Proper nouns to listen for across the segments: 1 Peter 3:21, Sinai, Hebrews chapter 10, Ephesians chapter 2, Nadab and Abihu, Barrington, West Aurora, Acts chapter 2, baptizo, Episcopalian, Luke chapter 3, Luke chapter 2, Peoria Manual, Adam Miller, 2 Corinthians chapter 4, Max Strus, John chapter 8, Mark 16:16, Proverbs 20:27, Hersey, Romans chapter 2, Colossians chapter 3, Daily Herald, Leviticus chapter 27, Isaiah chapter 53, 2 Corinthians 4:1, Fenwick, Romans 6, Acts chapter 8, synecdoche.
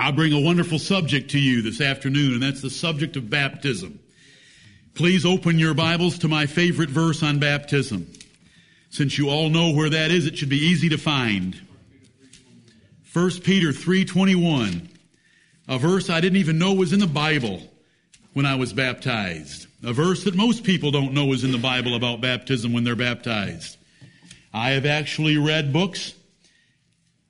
I bring a wonderful subject to you this afternoon, and that's the subject of baptism. Please open your Bibles to my favorite verse on baptism. Since you all know where that is, it should be easy to find. 1 Peter 3:21, a verse I didn't even know was in the Bible when I was baptized. A verse that most people don't know is in the Bible about baptism when they're baptized. I have actually read books,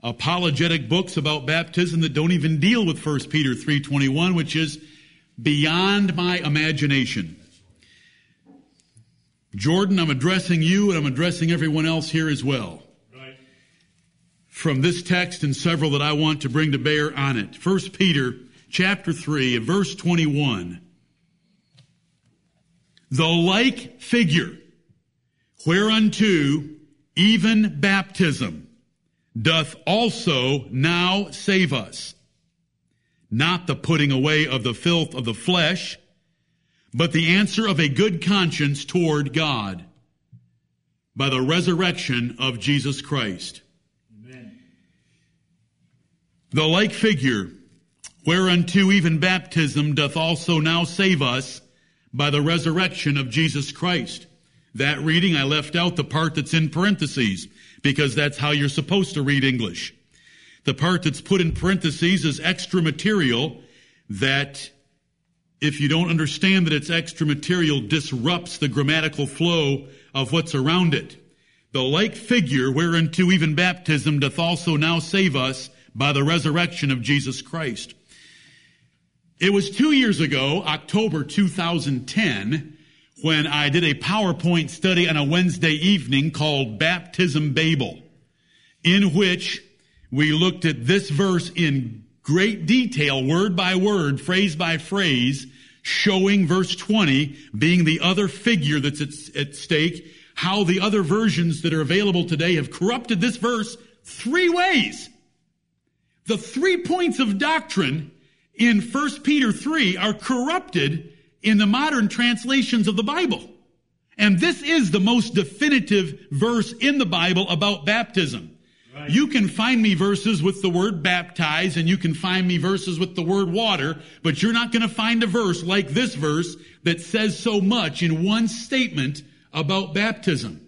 apologetic books about baptism that don't even deal with 1 Peter 3:21, which is beyond my imagination. Jordan, I'm addressing you, and I'm addressing everyone else here as well. Right. From this text and several that I want to bring to bear on it. 1 Peter chapter 3, verse 21. The like figure, whereunto even baptism doth also now save us, not the putting away of the filth of the flesh, but the answer of a good conscience toward God by the resurrection of Jesus Christ. Amen. The like figure, whereunto even baptism doth also now save us by the resurrection of Jesus Christ. That reading, I left out the part that's in parentheses, because that's how you're supposed to read English. The part that's put in parentheses is extra material that, if you don't understand that it's extra material, disrupts the grammatical flow of what's around it. The like figure whereunto even baptism doth also now save us by the resurrection of Jesus Christ. It was 2 years ago, October 2010, when I did a PowerPoint study on a Wednesday evening called Baptism Babel, in which we looked at this verse in great detail, word by word, phrase by phrase, showing verse 20 being the other figure that's at stake, how the other versions that are available today have corrupted this verse three ways. The 3 points of doctrine in 1 Peter 3 are corrupted in the modern translations of the Bible. And this is the most definitive verse in the Bible about baptism. You can find me verses with the word baptize, and you can find me verses with the word water, but you're not going to find a verse like this verse that says so much in one statement about baptism.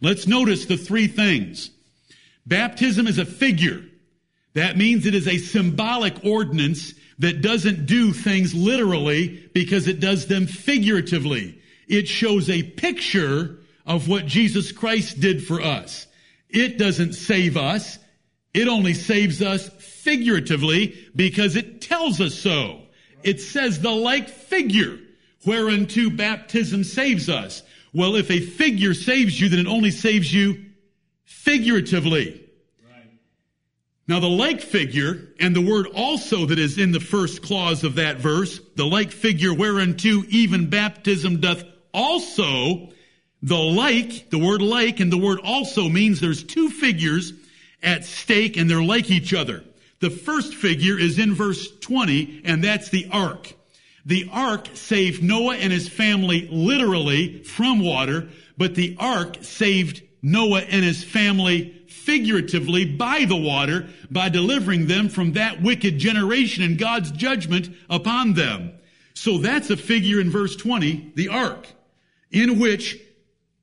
Let's notice the three things. Baptism is a figure. That means it is a symbolic ordinance that doesn't do things literally because it does them figuratively. It shows a picture of what Jesus Christ did for us. It doesn't save us. It only saves us figuratively because it tells us so. It says the like figure whereunto baptism saves us. Well, if a figure saves you, then it only saves you figuratively. Right. Now, the like figure and the word also that is in the first clause of that verse, the like figure whereunto even baptism doth also. The like, the word like, and the word also means there's two figures at stake and they're like each other. The first figure is in verse 20, and that's the ark. The ark saved Noah and his family literally from water, but the ark saved Noah and his family figuratively by the water, by delivering them from that wicked generation and God's judgment upon them. So that's a figure in verse 20, the ark, in which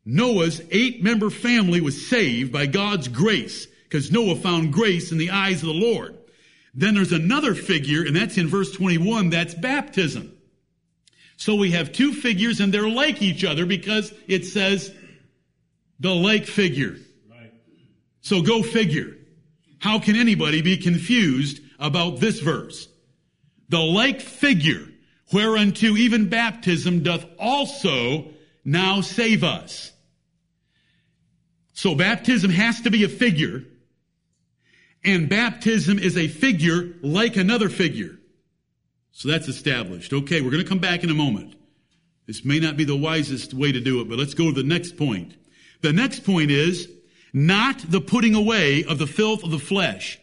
Noah's 8-member family was saved by God's grace, because Noah found grace in the eyes of the Lord. Then there's another figure, and that's in verse 21, that's baptism. So we have two figures, and they're like each other because it says the like figure. Right. So go figure. How can anybody be confused about this verse? The like figure, whereunto even baptism doth also now save us. So baptism has to be a figure, and baptism is a figure like another figure. So that's established. Okay, we're going to come back in a moment. This may not be the wisest way to do it, but let's go to the next point. The next point is not the putting away of the filth of the flesh.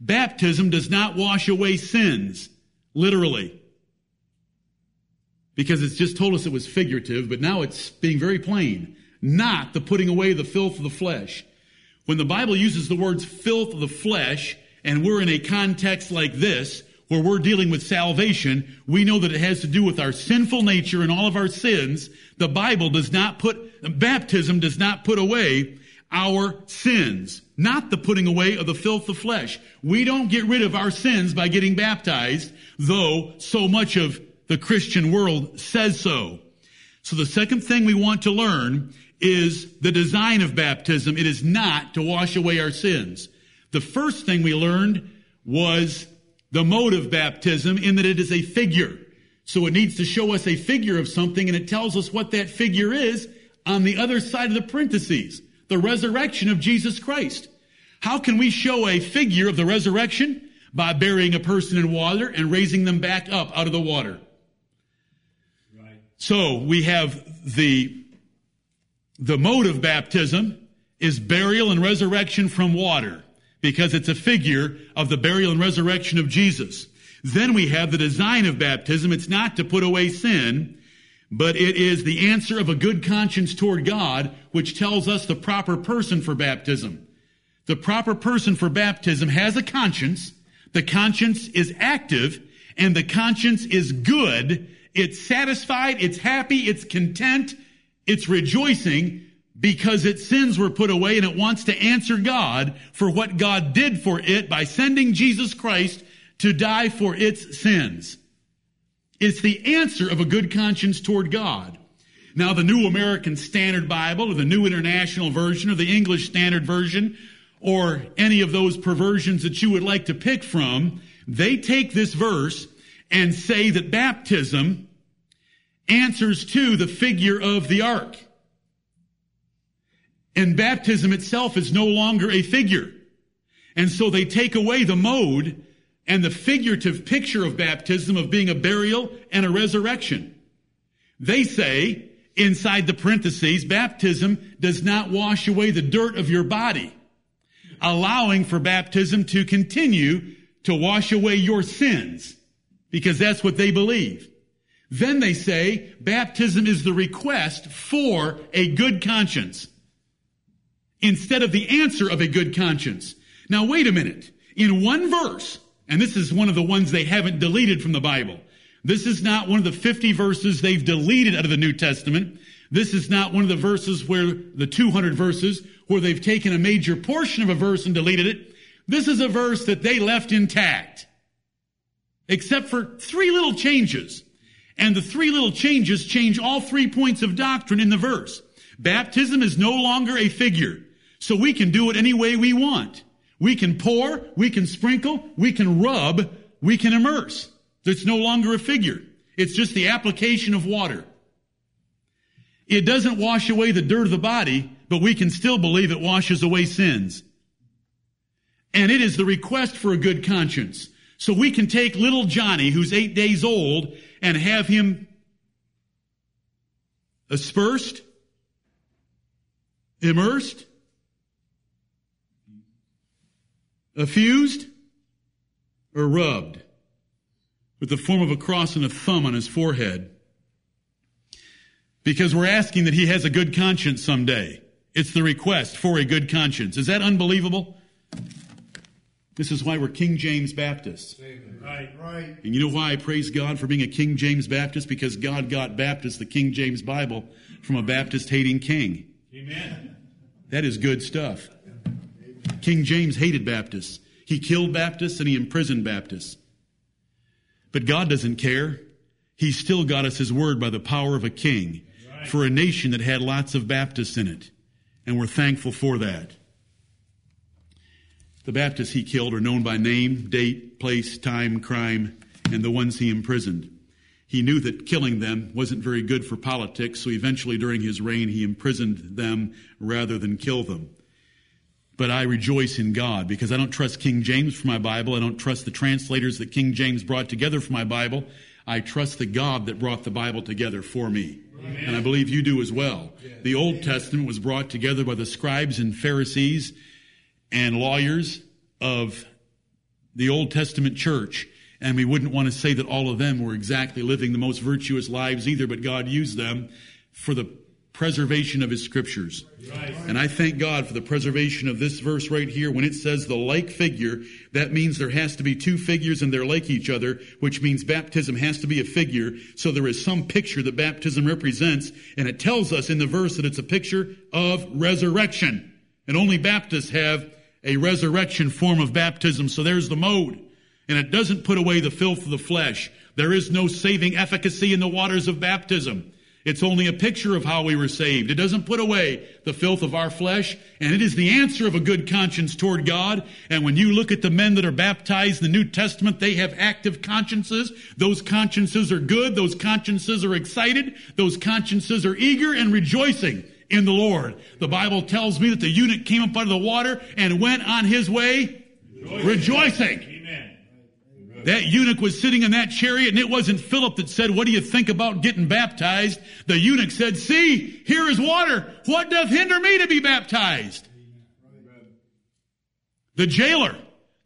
Baptism does not wash away sins, literally. Because it's just told us it was figurative, but now it's being very plain. Not the putting away the filth of the flesh. When the Bible uses the words filth of the flesh, and we're in a context like this, where we're dealing with salvation, we know that it has to do with our sinful nature and all of our sins. The Bible does not put, baptism does not put away our sins, not the putting away of the filth of flesh. We don't get rid of our sins by getting baptized, though so much of the Christian world says so. So the second thing we want to learn is the design of baptism. It is not to wash away our sins. The first thing we learned was the mode of baptism, in that it is a figure. So it needs to show us a figure of something, and it tells us what that figure is on the other side of the parentheses, the resurrection of Jesus Christ. How can we show a figure of the resurrection? By burying a person in water and raising them back up out of the water. Right. So we have the mode of baptism is burial and resurrection from water, because it's a figure of the burial and resurrection of Jesus. Then we have the design of baptism. It's not to put away sin, but it is the answer of a good conscience toward God, which tells us the proper person for baptism. The proper person for baptism has a conscience. The conscience is active, and the conscience is good. It's satisfied, it's happy, it's content, it's rejoicing, because its sins were put away, and it wants to answer God for what God did for it by sending Jesus Christ to die for its sins. It's the answer of a good conscience toward God. Now, the New American Standard Bible, or the New International Version, or the English Standard Version, or any of those perversions that you would like to pick from, they take this verse and say that baptism answers to the figure of the ark. And baptism itself is no longer a figure. And so they take away the mode and the figurative picture of baptism of being a burial and a resurrection. They say, inside the parentheses, baptism does not wash away the dirt of your body, allowing for baptism to continue to wash away your sins, because that's what they believe. Then they say, baptism is the request for a good conscience, instead of the answer of a good conscience. Now, wait a minute. In one verse, and this is one of the ones they haven't deleted from the Bible. This is not one of the 50 verses they've deleted out of the New Testament. This is not one of the verses where the 200 verses where they've taken a major portion of a verse and deleted it. This is a verse that they left intact, except for three little changes. And the three little changes change all 3 points of doctrine in the verse. Baptism is no longer a figure. So we can do it any way we want. We can pour, we can sprinkle, we can rub, we can immerse. It's no longer a figure. It's just the application of water. It doesn't wash away the dirt of the body, but we can still believe it washes away sins. And it is the request for a good conscience. So we can take little Johnny, who's 8 days old, and have him aspersed, immersed, effused, or rubbed with the form of a cross and a thumb on his forehead, because we're asking that he has a good conscience someday. It's the request for a good conscience. Is that unbelievable? This is why we're King James Baptists. Right, right. And you know why I praise God for being a King James Baptist? Because God got Baptist, the King James Bible, from a Baptist-hating king. Amen. That is good stuff. King James hated Baptists. He killed Baptists and he imprisoned Baptists. But God doesn't care. He still got us his word by the power of a king for a nation that had lots of Baptists in it. And we're thankful for that. The Baptists he killed are known by name, date, place, time, crime, and the ones he imprisoned. He knew that killing them wasn't very good for politics, so eventually during his reign he imprisoned them rather than kill them. But I rejoice in God, because I don't trust King James for my Bible. I don't trust the translators that King James brought together for my Bible. I trust the God that brought the Bible together for me. Amen. And I believe you do as well. The Old Testament was brought together by the scribes and Pharisees and lawyers of the Old Testament church. And we wouldn't want to say that all of them were exactly living the most virtuous lives either, but God used them for the preservation of his scriptures. Right. And I thank God for the preservation of this verse right here. When it says the like figure, that means there has to be two figures and they're like each other, which means baptism has to be a figure. So there is some picture that baptism represents, and it tells us in the verse that it's a picture of resurrection. And only Baptists have a resurrection form of baptism. So there's the mode. And it doesn't put away the filth of the flesh. There is no saving efficacy in the waters of baptism. It's only a picture of how we were saved. It doesn't put away the filth of our flesh, and it is the answer of a good conscience toward God. And when you look at the men that are baptized in the New Testament, they have active consciences. Those consciences are good. Those consciences are excited. Those consciences are eager and rejoicing in the Lord. The Bible tells me that the eunuch came up out of the water and went on his way rejoicing. That eunuch was sitting in that chariot, and it wasn't Philip that said, "What do you think about getting baptized?" The eunuch said, "See, here is water. What doth hinder me to be baptized?" The jailer,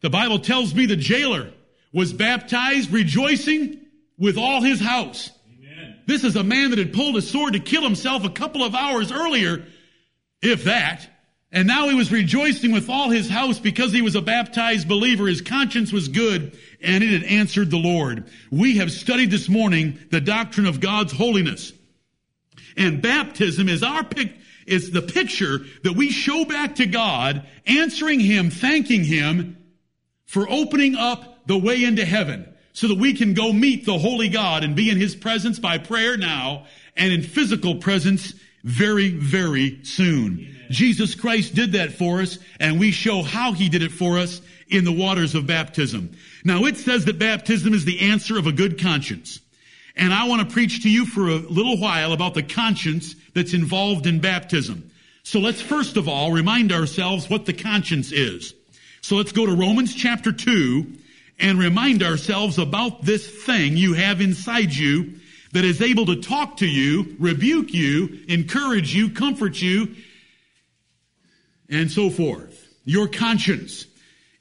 the Bible tells me the jailer was baptized rejoicing with all his house. Amen. This is a man that had pulled a sword to kill himself a couple of hours earlier, if that. And now he was rejoicing with all his house because he was a baptized believer. His conscience was good, and it had answered the Lord. We have studied this morning the doctrine of God's holiness. And baptism is is the picture that we show back to God, answering him, thanking him for opening up the way into heaven so that we can go meet the holy God and be in his presence by prayer now and in physical presence very, very soon. Amen. Jesus Christ did that for us, and we show how he did it for us in the waters of baptism. Now, it says that baptism is the answer of a good conscience. And I want to preach to you for a little while about the conscience that's involved in baptism. So let's first of all remind ourselves what the conscience is. So let's go to Romans chapter 2 and remind ourselves about this thing you have inside you that is able to talk to you, rebuke you, encourage you, comfort you, and so forth. Your conscience.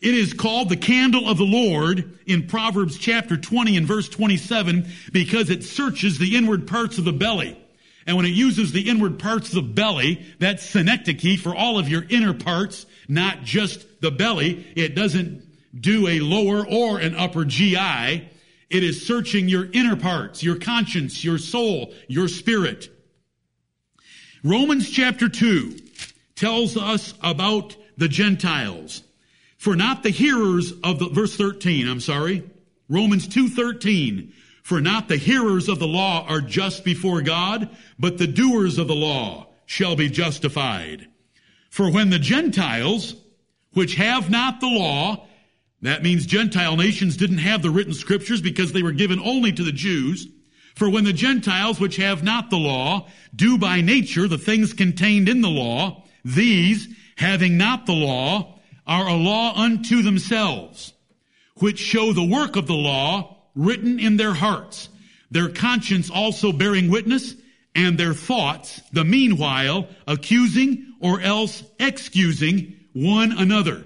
It is called the candle of the Lord in Proverbs chapter 20 and verse 27 because it searches the inward parts of the belly. And when it uses the inward parts of the belly, that's synecdoche for all of your inner parts, not just the belly. It doesn't do a lower or an upper GI. It is searching your inner parts, your conscience, your soul, your spirit. Romans chapter 2. Tells us about the Gentiles. For not the hearers of the, verse 13, I'm sorry, Romans 2:13, for not the hearers of the law are just before God, but the doers of the law shall be justified. For when the Gentiles, which have not the law, that means Gentile nations didn't have the written scriptures because they were given only to the Jews, for when the Gentiles, which have not the law, do by nature the things contained in the law, these, having not the law, are a law unto themselves, which show the work of the law written in their hearts, their conscience also bearing witness, and their thoughts, the meanwhile, accusing or else excusing one another.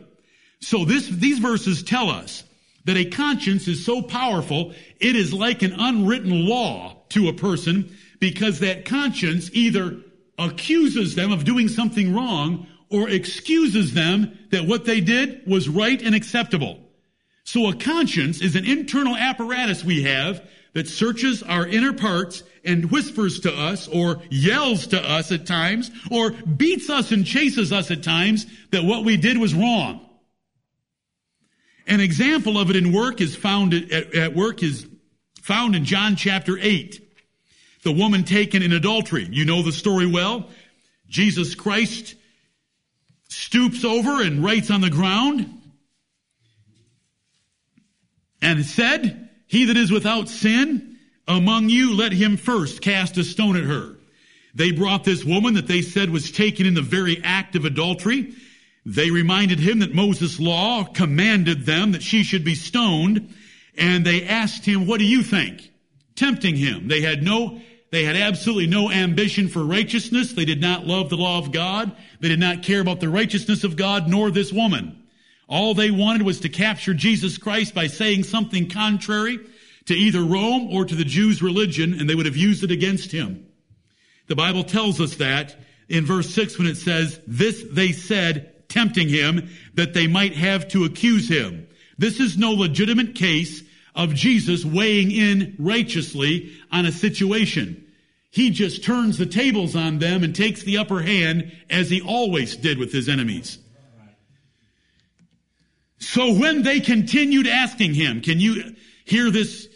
So these verses tell us that a conscience is so powerful, it is like an unwritten law to a person, because that conscience either accuses them of doing something wrong or excuses them that what they did was right and acceptable. So a conscience is an internal apparatus we have that searches our inner parts and whispers to us or yells to us at times or beats us and chases us at times that what we did was wrong. An example of it in work is found at work is found in John chapter 8. The woman taken in adultery. You know the story well. Jesus Christ stoops over and writes on the ground and said, "He that is without sin among you, let him first cast a stone at her." They brought this woman that they said was taken in the very act of adultery. They reminded him that Moses' law commanded them that she should be stoned. And they asked him, "What do you think?" Tempting him. They had absolutely no ambition for righteousness. They did not love the law of God. They did not care about the righteousness of God, nor this woman. All they wanted was to capture Jesus Christ by saying something contrary to either Rome or to the Jews' religion, and they would have used it against him. The Bible tells us that in verse 6 when it says, "This they said, tempting him, that they might have to accuse him." This is no legitimate case of Jesus weighing in righteously on a situation. He just turns the tables on them and takes the upper hand as he always did with his enemies. So when they continued asking him, can you hear this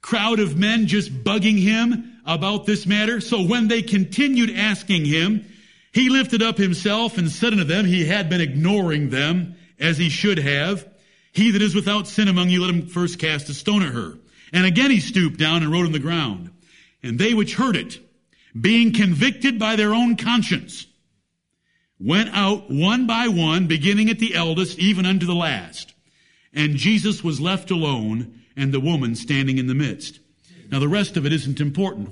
crowd of men just bugging him about this matter? So when they continued asking him, he lifted up himself and said unto them, he had been ignoring them as he should have, "He that is without sin among you, let him first cast a stone at her." And again he stooped down and wrote on the ground. And they which heard it, being convicted by their own conscience, went out one by one, beginning at the eldest, even unto the last. And Jesus was left alone, and the woman standing in the midst. Now the rest of it isn't important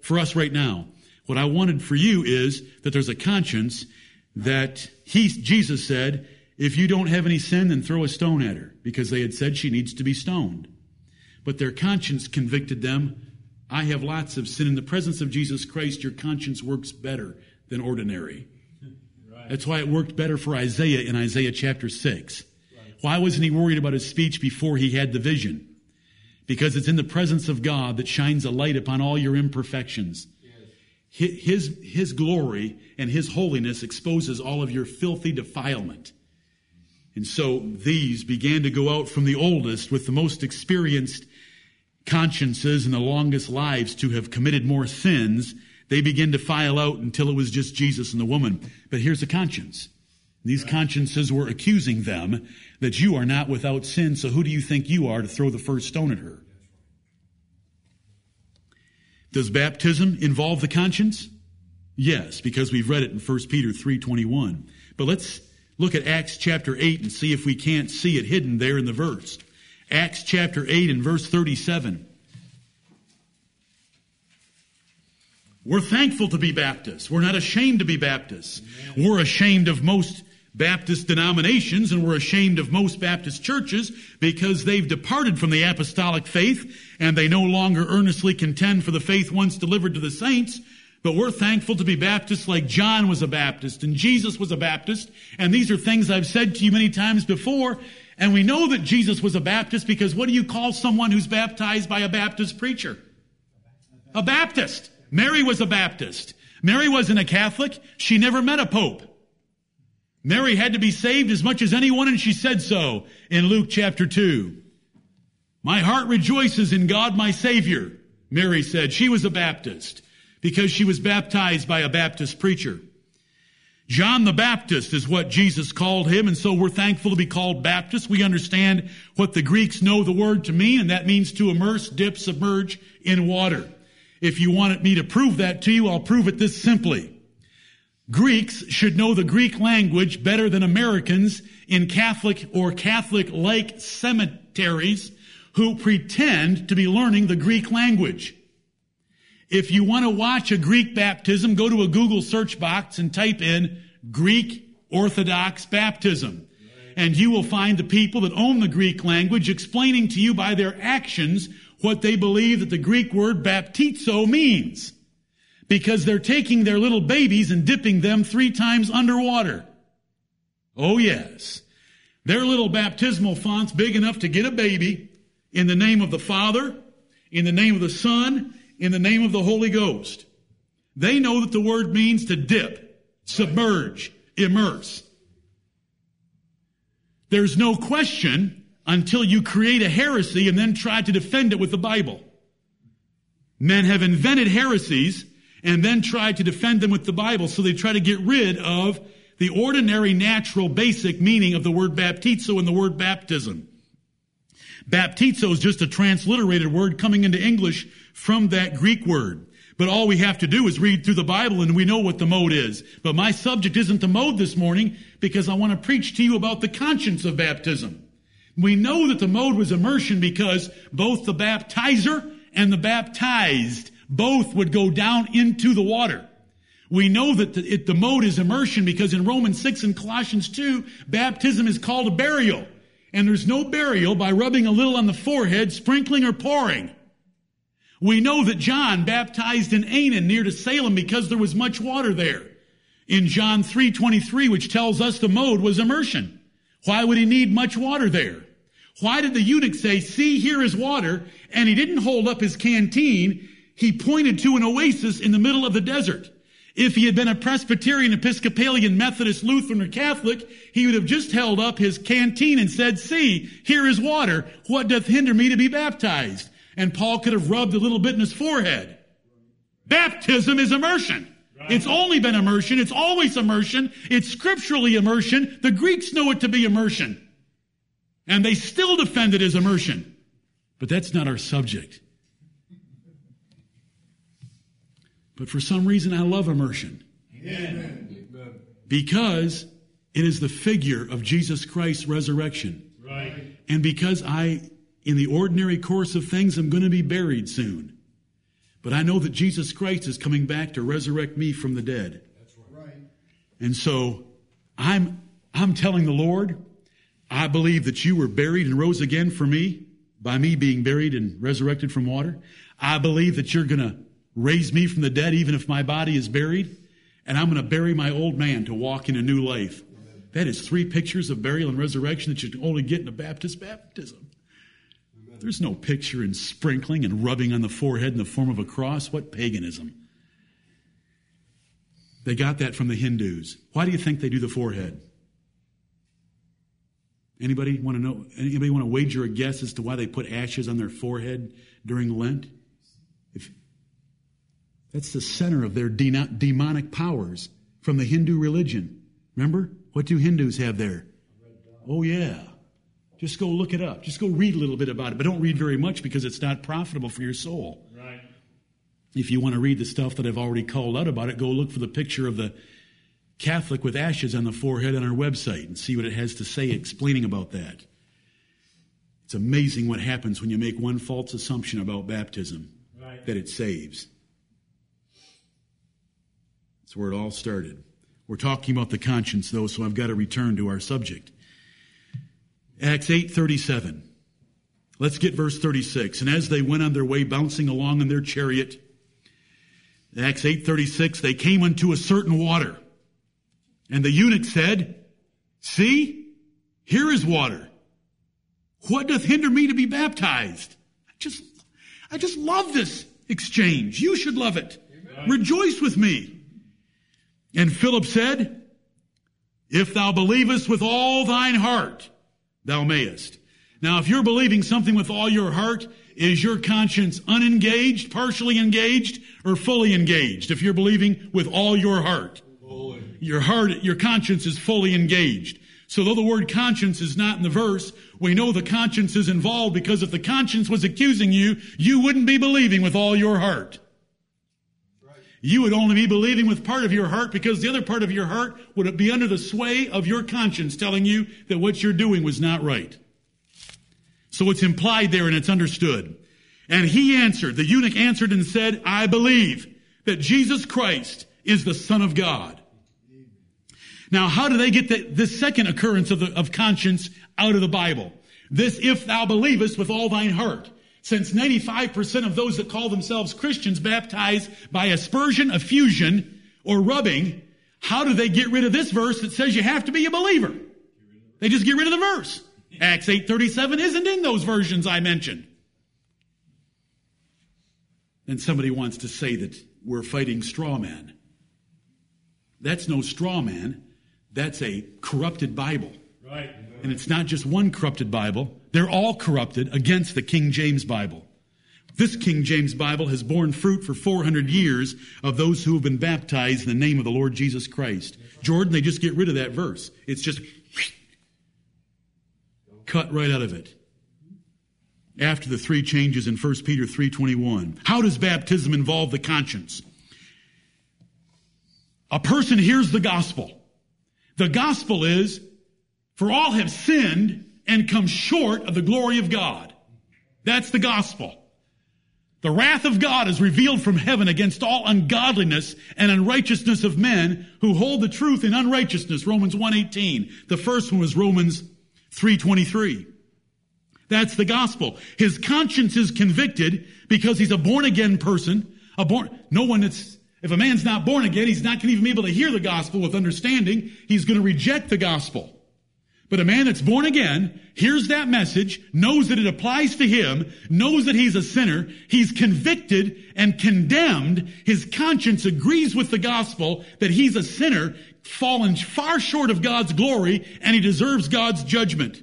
for us right now. What I wanted for you is that there's a conscience that Jesus said, if you don't have any sin, then throw a stone at her, because they had said she needs to be stoned. But their conscience convicted them. I have lots of sin. In the presence of Jesus Christ, your conscience works better than ordinary. Right. That's why it worked better for Isaiah in Isaiah chapter 6. Right. Why wasn't he worried about his speech before he had the vision? Because it's in the presence of God that shines a light upon all your imperfections. Yes. His glory and his holiness exposes all of your filthy defilement. And so these began to go out from the oldest with the most experienced consciences and the longest lives to have committed more sins. They began to file out until it was just Jesus and the woman. But here's a conscience. These consciences were accusing them that you are not without sin, so who do you think you are to throw the first stone at her? Does baptism involve the conscience? Yes, because we've read it in 1 Peter 3:21. But let's look at Acts chapter 8 and see if we can't see it hidden there in the verse. Acts chapter 8 and verse 37. We're thankful to be Baptists. We're not ashamed to be Baptists. Amen. We're ashamed of most Baptist denominations, and we're ashamed of most Baptist churches because they've departed from the apostolic faith and they no longer earnestly contend for the faith once delivered to the saints. But we're thankful to be Baptists like John was a Baptist and Jesus was a Baptist. And these are things I've said to you many times before. And we know that Jesus was a Baptist because what do you call someone who's baptized by a Baptist preacher? A Baptist. Mary was a Baptist. Mary wasn't a Catholic. She never met a pope. Mary had to be saved as much as anyone, and she said so in Luke chapter 2. "My heart rejoices in God my Savior," Mary said. She was a Baptist because she was baptized by a Baptist preacher. John the Baptist is what Jesus called him, and so we're thankful to be called Baptist. We understand what the Greeks know the word to mean, and that means to immerse, dip, submerge in water. If you want me to prove that to you, I'll prove it this simply. Greeks should know the Greek language better than Americans in Catholic or Catholic-like cemeteries who pretend to be learning the Greek language. If you want to watch a Greek baptism, go to a Google search box and type in Greek Orthodox baptism. And you will find the people that own the Greek language explaining to you by their actions what they believe that the Greek word baptizo means. Because they're taking their little babies and dipping them 3 times underwater. Oh yes. Their little baptismal font's big enough to get a baby in the name of the Father, in the name of the Son, in the name of the Holy Ghost. They know that the word means to dip, submerge, immerse. There's no question until you create a heresy and then try to defend it with the Bible. Men have invented heresies and then tried to defend them with the Bible, so they try to get rid of the ordinary, natural, basic meaning of the word baptizo and the word baptism. Baptizo is just a transliterated word coming into English from that Greek word. But all we have to do is read through the Bible and we know what the mode is. But my subject isn't the mode this morning because I want to preach to you about the conscience of baptism. We know that the mode was immersion because both the baptizer and the baptized both would go down into the water. We know that the mode is immersion because in Romans 6 and Colossians 2, baptism is called a burial. And there's no burial by rubbing a little on the forehead, sprinkling, or pouring. We know that John baptized in Anan near to Salem because there was much water there. In John 3:23, which tells us the mode was immersion. Why would he need much water there? Why did the eunuch say, "See, here is water," and he didn't hold up his canteen? He pointed to an oasis in the middle of the desert. If he had been a Presbyterian, Episcopalian, Methodist, Lutheran, or Catholic, he would have just held up his canteen and said, "See, here is water. What doth hinder me to be baptized?" And Paul could have rubbed a little bit in his forehead. Baptism is immersion. Right. It's only been immersion. It's always immersion. It's scripturally immersion. The Greeks know it to be immersion. And they still defend it as immersion. But that's not our subject. But for some reason, I love immersion. Amen. Because it is the figure of Jesus Christ's resurrection. Right. And because in the ordinary course of things, I'm going to be buried soon. But I know that Jesus Christ is coming back to resurrect me from the dead. That's right. And so I'm telling the Lord, I believe that you were buried and rose again for me by me being buried and resurrected from water. I believe that you're going to raise me from the dead even if my body is buried, and I'm going to bury my old man to walk in a new life. Amen. That is three pictures of burial and resurrection that you can only get in a Baptist baptism. Amen. There's no picture in sprinkling and rubbing on the forehead in the form of a cross. What paganism? They got that from the Hindus. Why do you think they do the forehead? Anybody want to know? Anybody want to wager a guess as to why they put ashes on their forehead during Lent? That's the center of their demonic powers from the Hindu religion. Remember? What do Hindus have there? Oh, yeah. Just go look it up. Just go read a little bit about it. But don't read very much because it's not profitable for your soul. Right. If you want to read the stuff that I've already called out about it, go look for the picture of the Catholic with ashes on the forehead on our website and see what it has to say explaining about that. It's amazing what happens when you make one false assumption about baptism, right, that it saves. That's where it all started. We're talking about the conscience, though, so I've got to return to our subject. Acts 8:37. Let's get verse 36. And as they went on their way, bouncing along in their chariot, Acts 8:36, they came unto a certain water. And the eunuch said, "See, here is water. What doth hinder me to be baptized?" I just love this exchange. You should love it. Amen. Rejoice with me. And Philip said, "If thou believest with all thine heart, thou mayest." Now, if you're believing something with all your heart, is your conscience unengaged, partially engaged, or fully engaged? If you're believing with all your heart, your conscience is fully engaged. So though the word conscience is not in the verse, we know the conscience is involved because if the conscience was accusing you, you wouldn't be believing with all your heart. You would only be believing with part of your heart because the other part of your heart would be under the sway of your conscience telling you that what you're doing was not right. So it's implied there and it's understood. And he answered, the eunuch answered and said, "I believe that Jesus Christ is the Son of God." Now, how do they get this second occurrence of conscience out of the Bible? This, "if thou believest with all thine heart." Since 95% of those that call themselves Christians baptize by aspersion, effusion, or rubbing, how do they get rid of this verse that says you have to be a believer? They just get rid of the verse. Acts 8:37 isn't in those versions I mentioned. Then somebody wants to say that we're fighting straw man. That's no straw man. That's a corrupted Bible. Right. And it's not just one corrupted Bible. They're all corrupted against the King James Bible. This King James Bible has borne fruit for 400 years of those who have been baptized in the name of the Lord Jesus Christ. Jordan, they just get rid of that verse. It's just cut right out of it. After the three changes in 1 Peter 3:21. How does baptism involve the conscience? A person hears the gospel. The gospel is, "For all have sinned and come short of the glory of God." That's the gospel. The wrath of God is revealed from heaven against all ungodliness and unrighteousness of men who hold the truth in unrighteousness. Romans 1:18. The first one was Romans 3:23. That's the gospel. His conscience is convicted because he's a born-again person. If a man's not born again, he's not going to even be able to hear the gospel with understanding. He's going to reject the gospel. But a man that's born again hears that message, knows that it applies to him, knows that he's a sinner, he's convicted and condemned. His conscience agrees with the gospel that he's a sinner, fallen far short of God's glory, and he deserves God's judgment.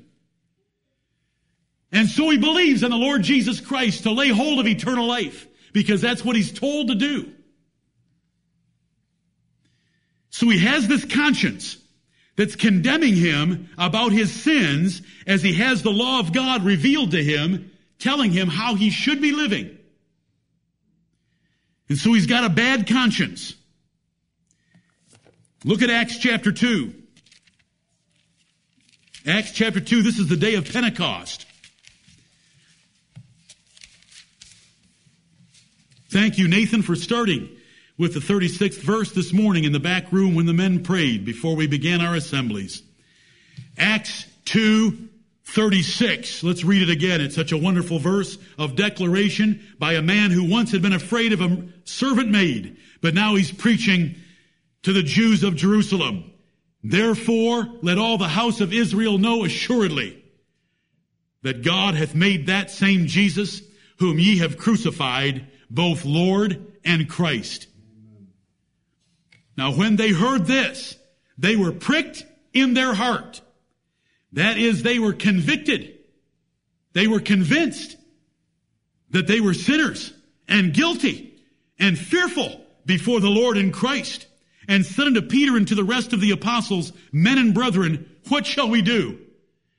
And so he believes in the Lord Jesus Christ to lay hold of eternal life, because that's what he's told to do. So he has this conscience that's condemning him about his sins as he has the law of God revealed to him, telling him how he should be living. And so he's got a bad conscience. Look at Acts chapter 2. Acts chapter 2, this is the day of Pentecost. Thank you, Nathan, for starting with the 36th verse this morning in the back room when the men prayed before we began our assemblies. Acts 2:36. Let's read it again. It's such a wonderful verse of declaration by a man who once had been afraid of a servant maid, but now he's preaching to the Jews of Jerusalem. Therefore, let all the house of Israel know assuredly that God hath made that same Jesus, whom ye have crucified, both Lord and Christ. Now, when they heard this, they were pricked in their heart. That is, they were convicted. They were convinced that they were sinners and guilty and fearful before the Lord and Christ, and said unto Peter and to the rest of the apostles, men and brethren, what shall we do?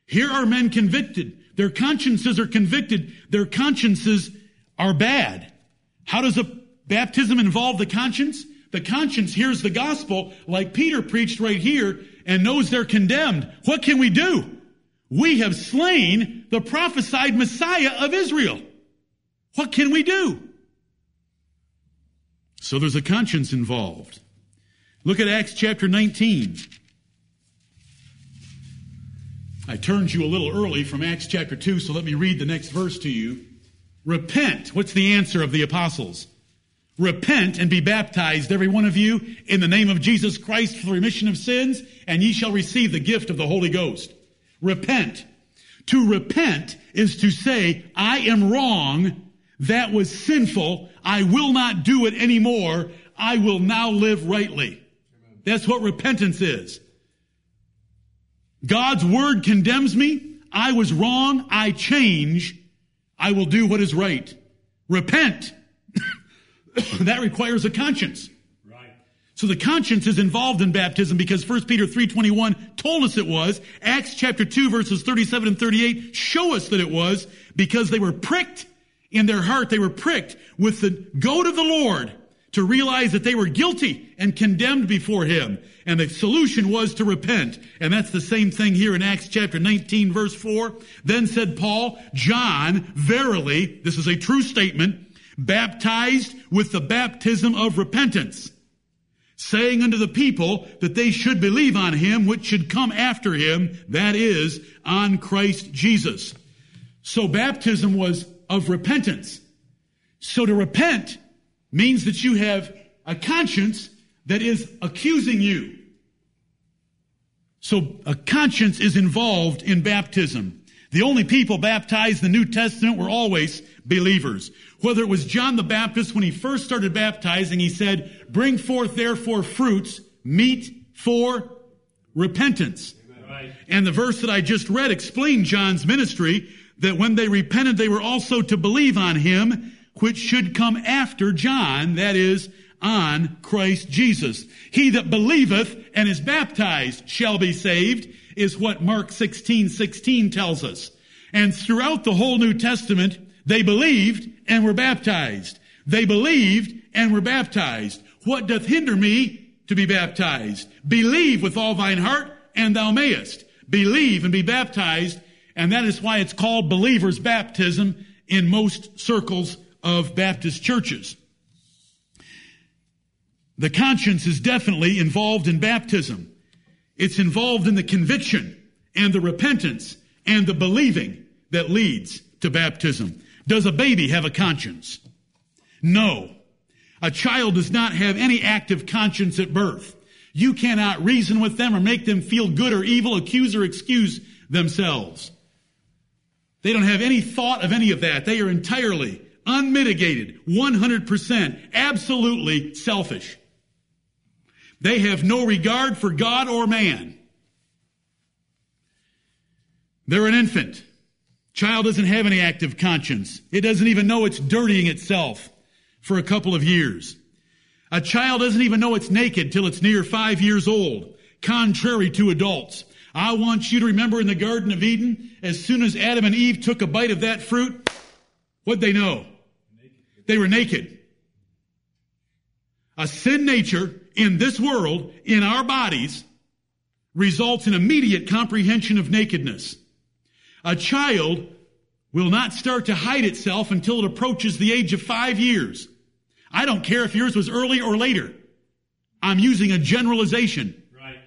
Here are men convicted. Their consciences are convicted. Their consciences are bad. How does a baptism involve the conscience? The conscience hears the gospel like Peter preached right here and knows they're condemned. What can we do? We have slain the prophesied Messiah of Israel. What can we do? So there's a conscience involved. Look at Acts chapter 19. I turned you a little early from Acts chapter 2, so let me read the next verse to you. Repent. What's the answer of the apostles? Repent and be baptized, every one of you, in the name of Jesus Christ for the remission of sins, and ye shall receive the gift of the Holy Ghost. Repent. To repent is to say, I am wrong, that was sinful, I will not do it anymore, I will now live rightly. That's what repentance is. God's word condemns me, I was wrong, I change, I will do what is right. Repent. That requires a conscience. Right. So the conscience is involved in baptism because 1 Peter 3:21 told us it was. Acts chapter 2 verses 37 and 38 show us that it was, because they were pricked in their heart. They were pricked with the goad of the Lord to realize that they were guilty and condemned before him. And the solution was to repent. And that's the same thing here in Acts chapter 19 verse 4. Then said Paul, John, verily, this is a true statement, baptized with the baptism of repentance, saying unto the people that they should believe on him which should come after him, that is, on Christ Jesus. So baptism was of repentance. So to repent means that you have a conscience that is accusing you. So a conscience is involved in baptism. The only people baptized in the New Testament were always believers. Whether it was John the Baptist, when he first started baptizing, he said, bring forth therefore fruits meet for repentance. Right. And the verse that I just read explained John's ministry, that when they repented, they were also to believe on him which should come after John, that is, on Christ Jesus. He that believeth and is baptized shall be saved, is what Mark 16:16 tells us. And throughout the whole New Testament, they believed and were baptized. They believed and were baptized. What doth hinder me to be baptized? Believe with all thine heart, and thou mayest. Believe and be baptized, and that is why it's called believer's baptism in most circles of Baptist churches. The conscience is definitely involved in baptism. It's involved in the conviction and the repentance and the believing. that leads to baptism. Does a baby have a conscience? No. A child does not have any active conscience at birth. You cannot reason with them or make them feel good or evil, accuse or excuse themselves. They don't have any thought of any of that. They are entirely unmitigated, 100%, absolutely selfish. They have no regard for God or man. They're an infant. Child doesn't have any active conscience. It doesn't even know it's dirtying itself for a couple of years. A child doesn't even know it's naked till it's near 5 years old, contrary to adults. I want you to remember in the Garden of Eden, as soon as Adam and Eve took a bite of that fruit, what'd they know? They were naked. A sin nature in this world, in our bodies, results in immediate comprehension of nakedness. A child will not start to hide itself until it approaches the age of 5 years. I don't care if yours was early or later. I'm using a generalization. Right.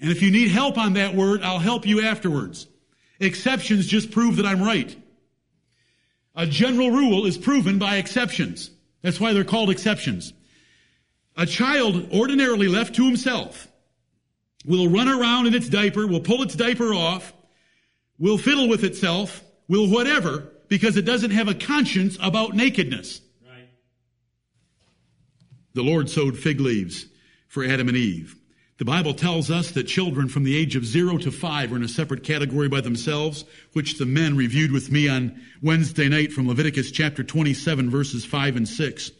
And if you need help on that word, I'll help you afterwards. Exceptions just prove that I'm right. A general rule is proven by exceptions. That's why they're called exceptions. A child ordinarily left to himself will run around in its diaper, will pull its diaper off, will fiddle with itself, will whatever, because it doesn't have a conscience about nakedness. Right. The Lord sowed fig leaves for Adam and Eve. The Bible tells us that children from the age of 0 to 5 are in a separate category by themselves, which the men reviewed with me on Wednesday night from Leviticus chapter 27, verses 5 and 6.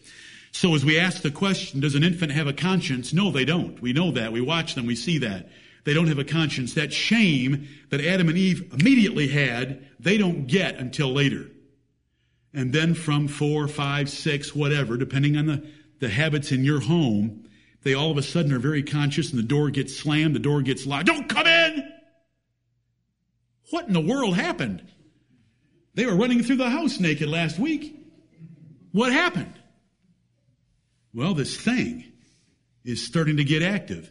So as we ask the question, does an infant have a conscience? No, they don't. We know that. We watch them. We see that. They don't have a conscience. That shame that Adam and Eve immediately had, they don't get until later. And then from 4, 5, 6, whatever, depending on the habits in your home, they all of a sudden are very conscious, and the door gets slammed, the door gets locked. Don't come in! What in the world happened? They were running through the house naked last week. What happened? Well, this thing is starting to get active.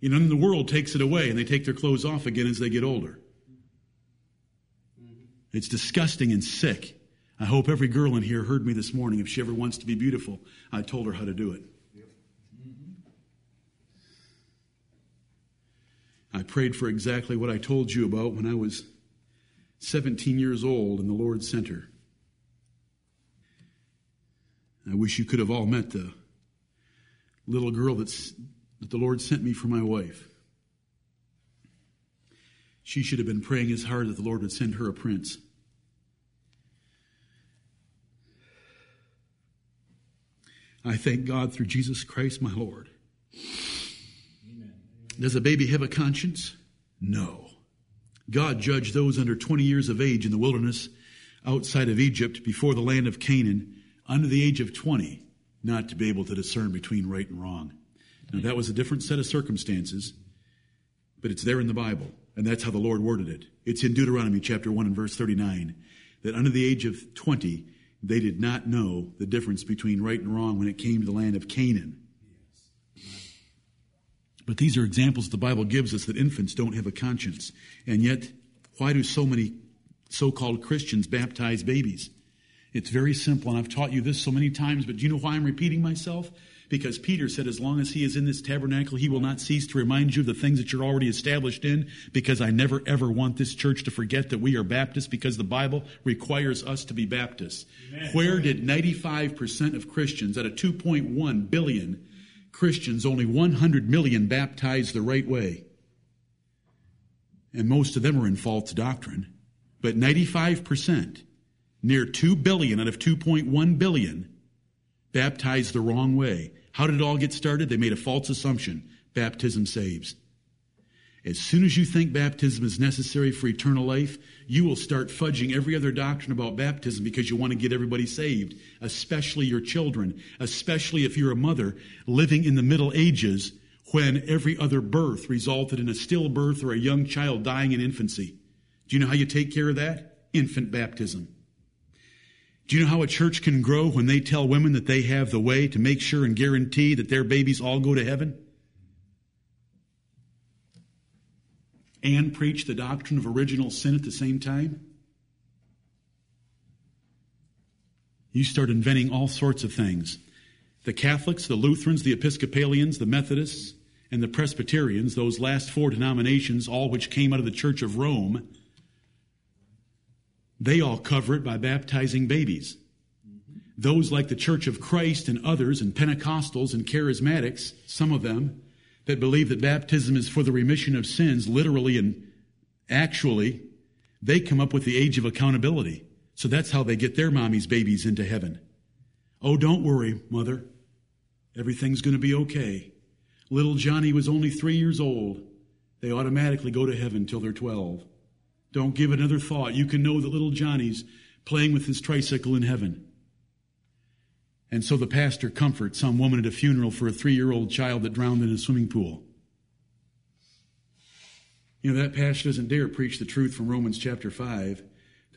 You know, and the world takes it away, and they take their clothes off again as they get older. It's disgusting and sick. I hope every girl in here heard me this morning. If she ever wants to be beautiful, I told her how to do it. I prayed for exactly what I told you about when I was 17 years old in the Lord's Center. I wish you could have all met the little girl that the Lord sent me for my wife. She should have been praying as hard that the Lord would send her a prince. I thank God through Jesus Christ, my Lord. Does a baby have a conscience? No. God judged those under 20 years of age in the wilderness outside of Egypt before the land of Canaan under the age of 20 not to be able to discern between right and wrong. Now, that was a different set of circumstances, but it's there in the Bible, and that's how the Lord worded it. It's in Deuteronomy chapter 1 and verse 39 that under the age of 20 they did not know the difference between right and wrong when it came to the land of Canaan. But these are examples the Bible gives us that infants don't have a conscience. And yet, why do so many so-called Christians baptize babies? It's very simple, and I've taught you this so many times, but do you know why I'm repeating myself? Because Peter said, as long as he is in this tabernacle, he will not cease to remind you of the things that you're already established in, because I never, ever want this church to forget that we are Baptists, because the Bible requires us to be Baptists. Amen. Where did 95% of Christians out of 2.1 billion Christians, only 100 million baptized the right way? And most of them are in false doctrine. But 95%, near 2 billion out of 2.1 billion, baptized the wrong way. How did it all get started? They made a false assumption. Baptism saves. As soon as you think baptism is necessary for eternal life, you will start fudging every other doctrine about baptism because you want to get everybody saved, especially your children, especially if you're a mother living in the Middle Ages when every other birth resulted in a stillbirth or a young child dying in infancy. Do you know how you take care of that? Infant baptism. Do you know how a church can grow when they tell women that they have the way to make sure and guarantee that their babies all go to heaven? and preach the doctrine of original sin at the same time? You start inventing all sorts of things. The Catholics, the Lutherans, the Episcopalians, the Methodists, and the Presbyterians, those last four denominations, all which came out of the Church of Rome, they all cover it by baptizing babies. Those like the Church of Christ and others and Pentecostals and Charismatics, some of them, that believe that baptism is for the remission of sins, literally and actually, they come up with the age of accountability. So that's how they get their mommy's babies into heaven. Oh, don't worry, mother. Everything's going to be okay. Little Johnny was only 3 years old. They automatically go to heaven till they're 12. Don't give another thought. You can know that little Johnny's playing with his tricycle in heaven. And so the pastor comforts some woman at a funeral for a 3-year-old child that drowned in a swimming pool. You know, that pastor doesn't dare preach the truth from Romans chapter 5.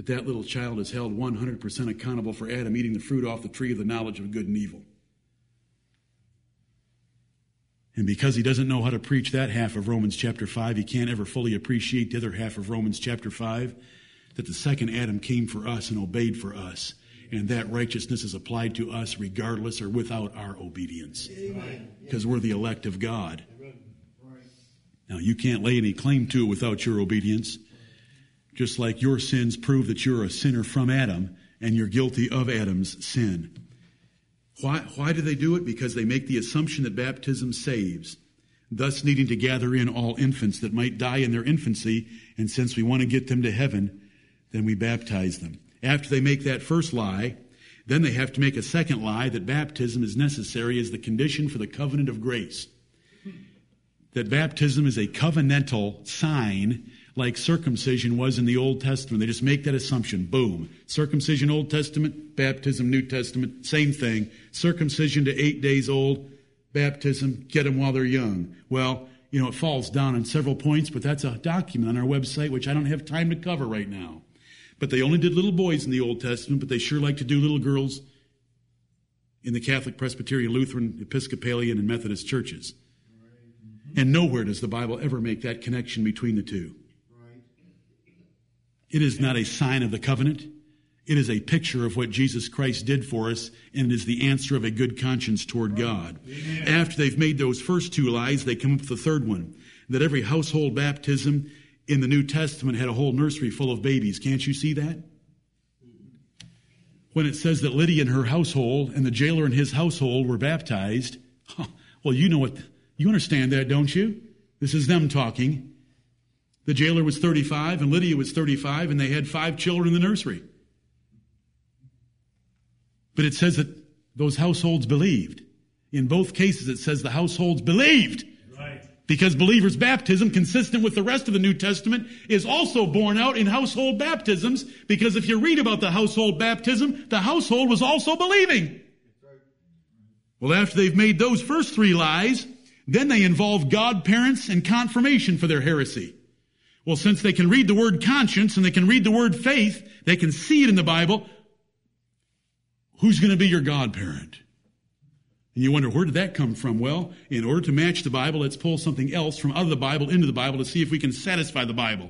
That little child is held 100% accountable for Adam eating the fruit off the tree of the knowledge of good and evil. And because he doesn't know how to preach that half of Romans chapter 5, he can't ever fully appreciate the other half of Romans chapter 5, that the second Adam came for us and obeyed for us, and that righteousness is applied to us regardless or without our obedience, because we're the elect of God. Now, you can't lay any claim to it without your obedience. Just like your sins prove that you're a sinner from Adam and you're guilty of Adam's sin. Why do they do it? Because they make the assumption that baptism saves, thus needing to gather in all infants that might die in their infancy, and since we want to get them to heaven, then we baptize them. After they make that first lie, then they have to make a second lie that baptism is necessary as the condition for the covenant of grace. That baptism is a covenantal sign like circumcision was in the Old Testament. They just make that assumption. Boom. Circumcision, Old Testament. Baptism, New Testament. Same thing. Circumcision to 8 days old. Baptism, get them while they're young. Well, you know, it falls down on several points, but that's a document on our website, which I don't have time to cover right now. But they only did little boys in the Old Testament, but they sure like to do little girls in the Catholic, Presbyterian, Lutheran, Episcopalian, and Methodist churches. And nowhere does the Bible ever make that connection between the two. It is not a sign of the covenant. It is a picture of what Jesus Christ did for us, and it is the answer of a good conscience toward God. Amen. After they've made those first two lies, they come up with the third one, that every household baptism in the New Testament had a whole nursery full of babies. Can't you see that? When it says that Lydia and her household and the jailer and his household were baptized, well, you know what, you understand that, don't you? This is them talking. The jailer was 35 and Lydia was 35, and they had 5 children in the nursery. But it says that those households believed. In both cases, it says the households believed. Right. Because believers' baptism, consistent with the rest of the New Testament, is also borne out in household baptisms, because if you read about the household baptism, the household was also believing. Well, after they've made those first 3 lies, then they involve godparents and confirmation for their heresy. Well, since they can read the word conscience and they can read the word faith, they can see it in the Bible. Who's going to be your godparent? And you wonder, where did that come from? Well, in order to match the Bible, let's pull something else from out of the Bible into the Bible to see if we can satisfy the Bible.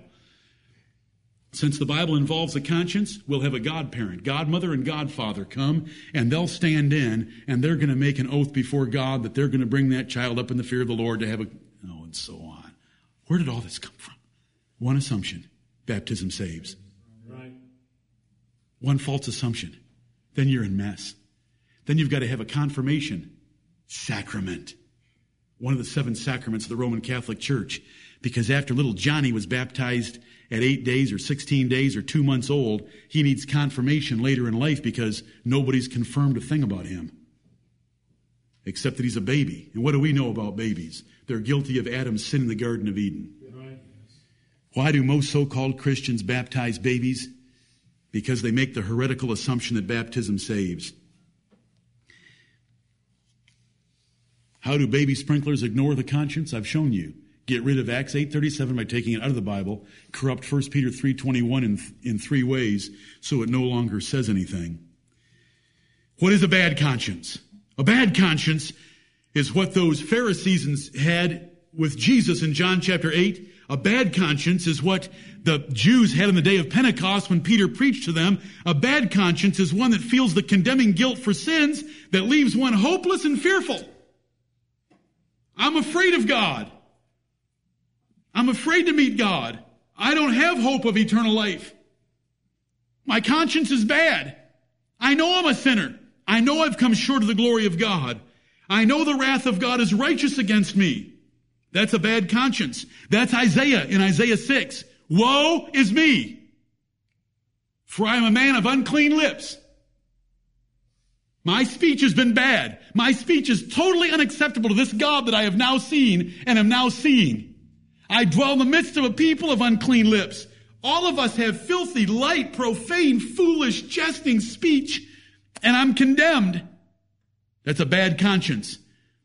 Since the Bible involves a conscience, we'll have a godparent, godmother and godfather come, and they'll stand in, and they're going to make an oath before God that they're going to bring that child up in the fear of the Lord to have a... Oh, and so on. Where did all this come from? One assumption, baptism saves. Right. One false assumption, then you're in mess. Then you've got to have a confirmation sacrament. One of the 7 sacraments of the Roman Catholic Church. Because after little Johnny was baptized at 8 days or 16 days or 2 months old, he needs confirmation later in life because nobody's confirmed a thing about him. Except that he's a baby. And what do we know about babies? They're guilty of Adam's sin in the Garden of Eden. Why do most so-called Christians baptize babies? Because they make the heretical assumption that baptism saves. How do baby sprinklers ignore the conscience? I've shown you. Get rid of Acts 8:37 by taking it out of the Bible. Corrupt 1 Peter 3:21 in 3 ways so it no longer says anything. What is a bad conscience? A bad conscience is what those Pharisees had with Jesus in John chapter 8. A bad conscience is what the Jews had in the day of Pentecost when Peter preached to them. A bad conscience is one that feels the condemning guilt for sins that leaves one hopeless and fearful. I'm afraid of God. I'm afraid to meet God. I don't have hope of eternal life. My conscience is bad. I know I'm a sinner. I know I've come short of the glory of God. I know the wrath of God is righteous against me. That's a bad conscience. That's Isaiah in Isaiah 6. Woe is me, for I am a man of unclean lips. My speech has been bad. My speech is totally unacceptable to this God that I have now seen and am now seeing. I dwell in the midst of a people of unclean lips. All of us have filthy, light, profane, foolish, jesting speech, and I'm condemned. That's a bad conscience.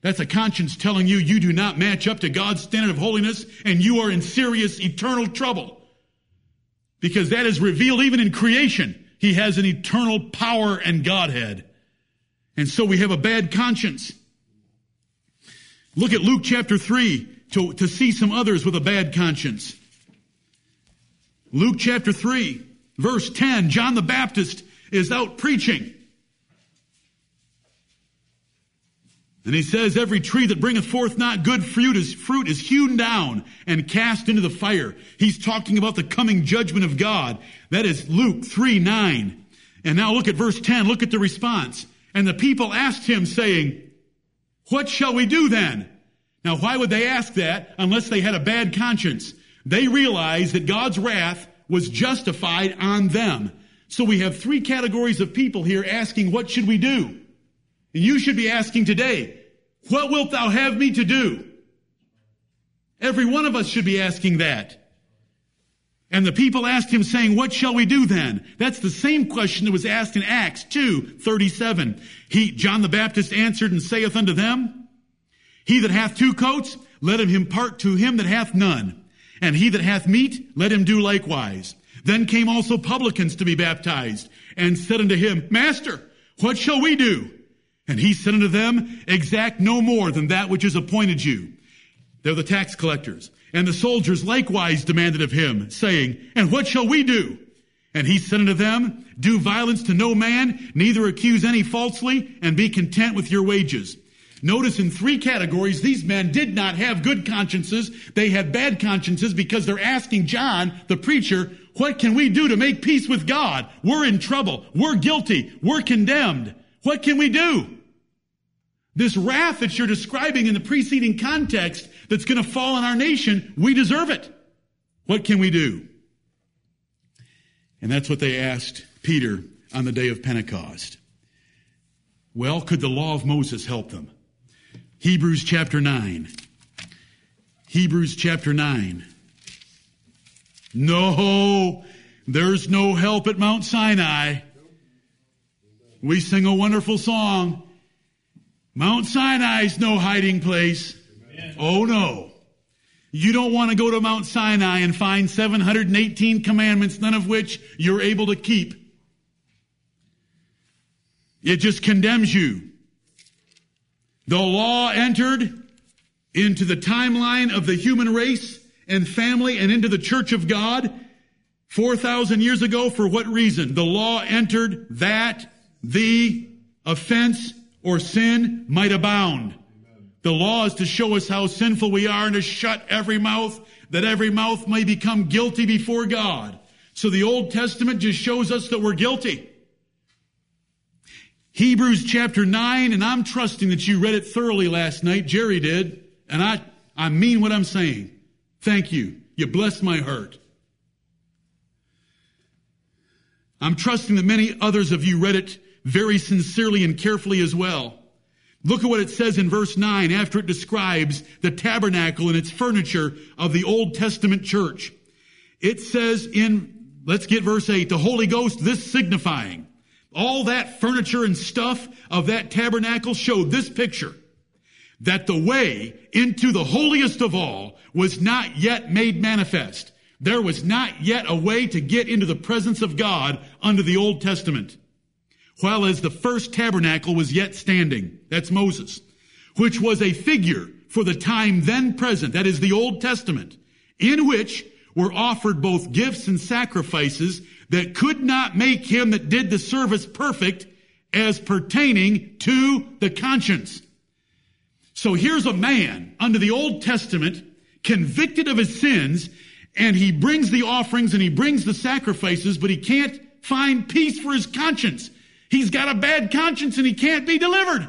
That's a conscience telling you you do not match up to God's standard of holiness and you are in serious eternal trouble. Because that is revealed even in creation. He has an eternal power and Godhead. And so we have a bad conscience. Look at Luke chapter 3 to see some others with a bad conscience. Luke chapter 3, verse 10, John the Baptist is out preaching. And he says, every tree that bringeth forth not good fruit is hewn down and cast into the fire. He's talking about the coming judgment of God. That is Luke 3:9. And now look at verse 10. Look at the response. And the people asked him, saying, what shall we do then? Now, why would they ask that unless they had a bad conscience? They realized that God's wrath was justified on them. So we have three categories of people here asking, what should we do? And you should be asking today, what wilt thou have me to do? Every one of us should be asking that. And the people asked him, saying, what shall we do then? That's the same question that was asked in Acts 2:37. John the Baptist answered and saith unto them, he that hath two coats, let him impart to him that hath none. And he that hath meat, let him do likewise. Then came also publicans to be baptized, and said unto him, Master, what shall we do? And he said unto them, exact no more than that which is appointed you. They're the tax collectors. And the soldiers likewise demanded of him, saying, and what shall we do? And he said unto them, do violence to no man, neither accuse any falsely, and be content with your wages. Notice in three categories, these men did not have good consciences. They had bad consciences because they're asking John, the preacher, what can we do to make peace with God? We're in trouble. We're guilty. We're condemned. What can we do? This wrath that you're describing in the preceding context that's going to fall on our nation, we deserve it. What can we do? And that's what they asked Peter on the day of Pentecost. Well, could the law of Moses help them? Hebrews chapter 9. Hebrews chapter 9. No, there's no help at Mount Sinai. We sing a wonderful song. Mount Sinai's no hiding place. Amen. Oh, no. You don't want to go to Mount Sinai and find 718 commandments, none of which you're able to keep. It just condemns you. The law entered into the timeline of the human race and family and into the church of God 4,000 years ago. For what reason? The law entered that the offense or sin might abound. The law is to show us how sinful we are and to shut every mouth, that every mouth may become guilty before God. So the Old Testament just shows us that we're guilty. Hebrews chapter 9, and I'm trusting that you read it thoroughly last night. Jerry did, and I mean what I'm saying. Thank you. You blessed my heart. I'm trusting that many others of you read it very sincerely and carefully as well. Look at what it says in verse 9 after it describes the tabernacle and its furniture of the Old Testament church. It says let's get verse 8, the Holy Ghost, this signifying. All that furniture and stuff of that tabernacle showed this picture, that the way into the holiest of all was not yet made manifest. There was not yet a way to get into the presence of God under the Old Testament, while as the first tabernacle was yet standing, that's Moses, which was a figure for the time then present, that is the Old Testament, in which were offered both gifts and sacrifices that could not make him that did the service perfect as pertaining to the conscience. So here's a man under the Old Testament convicted of his sins, and he brings the offerings and he brings the sacrifices, but he can't find peace for his conscience. He's got a bad conscience and he can't be delivered.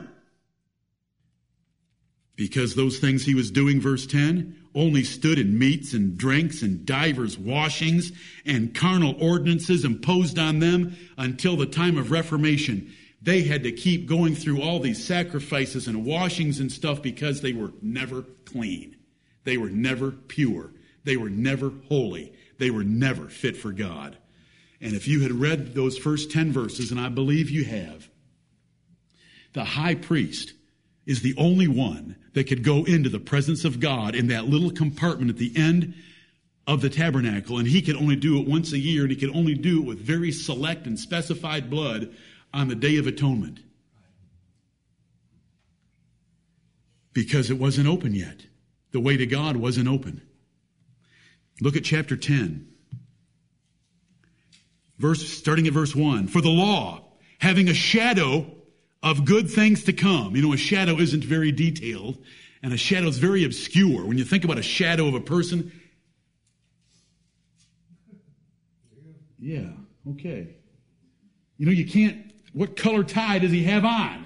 Because those things he was doing, verse 10, only stood in meats and drinks and divers washings and carnal ordinances imposed on them until the time of Reformation. They had to keep going through all these sacrifices and washings and stuff because they were never clean. They were never pure. They were never holy. They were never fit for God. And if you had read those first 10 verses, and I believe you have, the high priest is the only one that could go into the presence of God in that little compartment at the end of the tabernacle. And he could only do it once a year, and he could only do it with very select and specified blood on the Day of Atonement, because it wasn't open yet. The way to God wasn't open. Look at chapter 10. Starting at verse 1. For the law, having a shadow of good things to come. You know, a shadow isn't very detailed, and a shadow is very obscure. When you think about a shadow of a person, yeah, okay. You know, you can't, what color tie does he have on?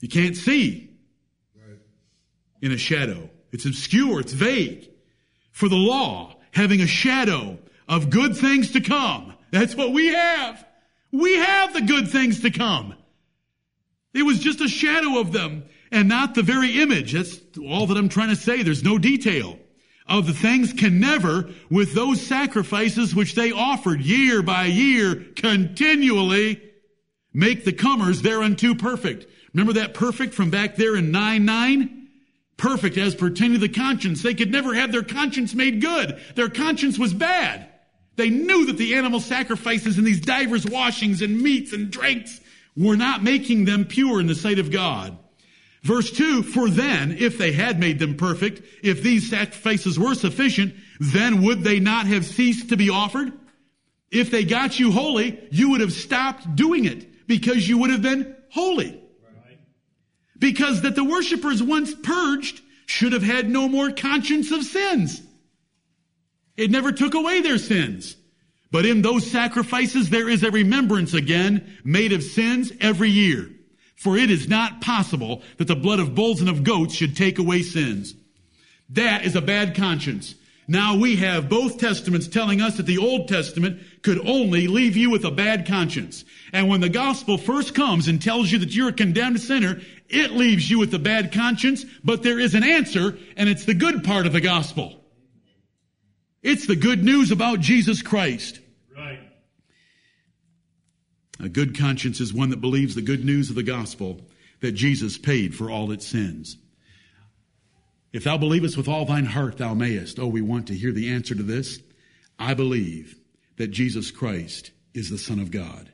You can't see in a shadow. It's obscure, it's vague. For the law, having a shadow of good things to come. That's what we have. We have the good things to come. It was just a shadow of them and not the very image. That's all that I'm trying to say. There's no detail of the things can never, with those sacrifices which they offered year by year, continually make the comers thereunto perfect. Remember that perfect from back there in 9:9? Perfect as pertaining to the conscience. They could never have their conscience made good. Their conscience was bad. They knew that the animal sacrifices and these divers washings and meats and drinks were not making them pure in the sight of God. Verse 2, for then, if they had made them perfect, if these sacrifices were sufficient, then would they not have ceased to be offered? If they got you holy, you would have stopped doing it because you would have been holy. Because that the worshipers once purged should have had no more conscience of sins. It never took away their sins. But in those sacrifices there is a remembrance again made of sins every year. For it is not possible that the blood of bulls and of goats should take away sins. That is a bad conscience. Now we have both testaments telling us that the Old Testament could only leave you with a bad conscience. And when the gospel first comes and tells you that you're a condemned sinner, it leaves you with a bad conscience, but there is an answer, and it's the good part of the gospel. It's the good news about Jesus Christ. Right. A good conscience is one that believes the good news of the gospel that Jesus paid for all its sins. If thou believest with all thine heart, thou mayest. Oh, we want to hear the answer to this. I believe that Jesus Christ is the Son of God.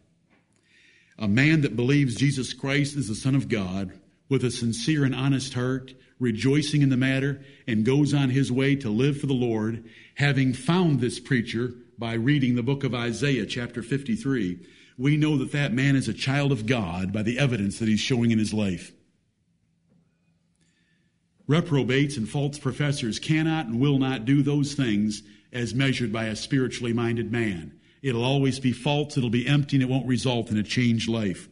A man that believes Jesus Christ is the Son of God with a sincere and honest heart, rejoicing in the matter, and goes on his way to live for the Lord, having found this preacher by reading the book of Isaiah chapter 53, we know that that man is a child of God by the evidence that he's showing in his life. Reprobates and false professors cannot and will not do those things as measured by a spiritually minded man. It'll always be false, it'll be empty, and it won't result in a changed life.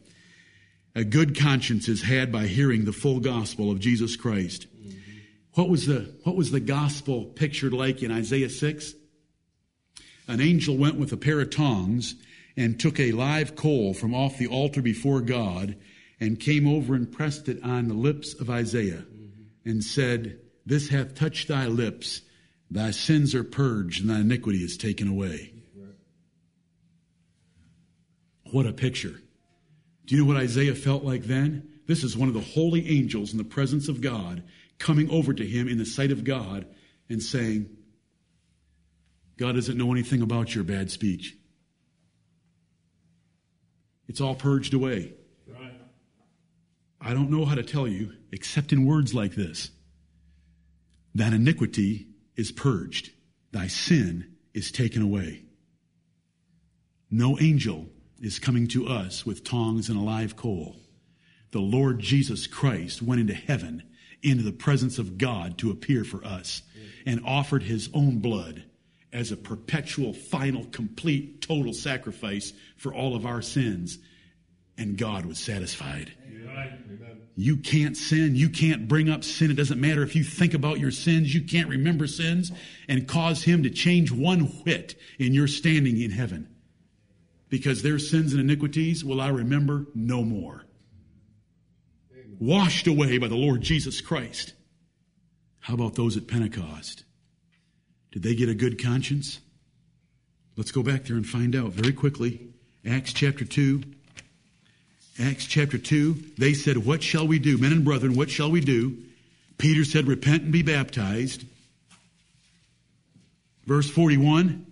A good conscience is had by hearing the full gospel of Jesus Christ. Mm-hmm. What was the gospel pictured like in Isaiah 6? An angel went with a pair of tongs and took a live coal from off the altar before God and came over and pressed it on the lips of Isaiah. And said, this hath touched thy lips, thy sins are purged, and thy iniquity is taken away. What a picture. Do you know what Isaiah felt like then? This is one of the holy angels in the presence of God coming over to him in the sight of God and saying, God doesn't know anything about your bad speech. It's all purged away. I don't know how to tell you, except in words like this. That iniquity is purged. Thy sin is taken away. No angel is coming to us with tongs and a live coal. The Lord Jesus Christ went into heaven, into the presence of God to appear for us, and offered his own blood as a perpetual, final, complete, total sacrifice for all of our sins. And God was satisfied. Amen. You can't sin. You can't bring up sin. It doesn't matter if you think about your sins. You can't remember sins and cause him to change one whit in your standing in heaven. Because their sins and iniquities will I remember no more. Amen. Washed away by the Lord Jesus Christ. How about those at Pentecost? Did they get a good conscience? Let's go back there and find out very quickly. Acts chapter 2. Acts chapter 2, they said, what shall we do? Men and brethren, what shall we do? Peter said, repent and be baptized. Verse 41,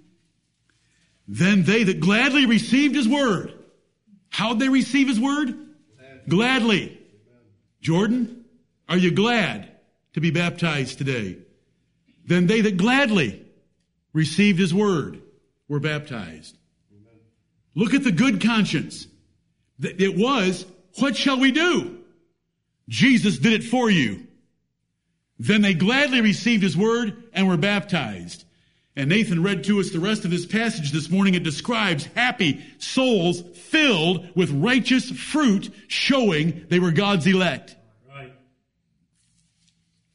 then they that gladly received his word. How'd they receive his word? Gladly. Jordan, are you glad to be baptized today? Then they that gladly received his word were baptized. Look at the good conscience. It was, what shall we do? Jesus did it for you. Then they gladly received his word and were baptized. And Nathan read to us the rest of this passage this morning. It describes happy souls filled with righteous fruit, showing they were God's elect. Right.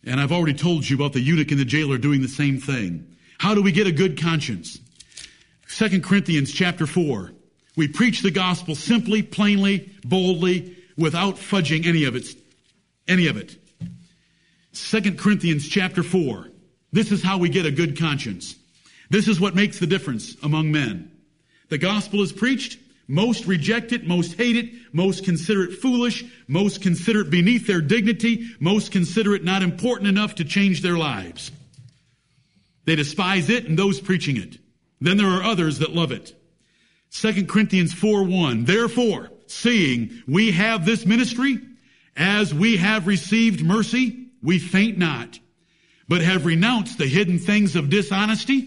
And I've already told you about the eunuch and the jailer doing the same thing. How do we get a good conscience? 2 Corinthians chapter 4. We preach the gospel simply, plainly, boldly, without fudging any of it. 2 Corinthians chapter 4. This is how we get a good conscience. This is what makes the difference among men. The gospel is preached. Most reject it, most hate it, most consider it foolish, most consider it beneath their dignity, most consider it not important enough to change their lives. They despise it and those preaching it. Then there are others that love it. 2 Corinthians 4:1, therefore, seeing we have this ministry, as we have received mercy, we faint not, but have renounced the hidden things of dishonesty,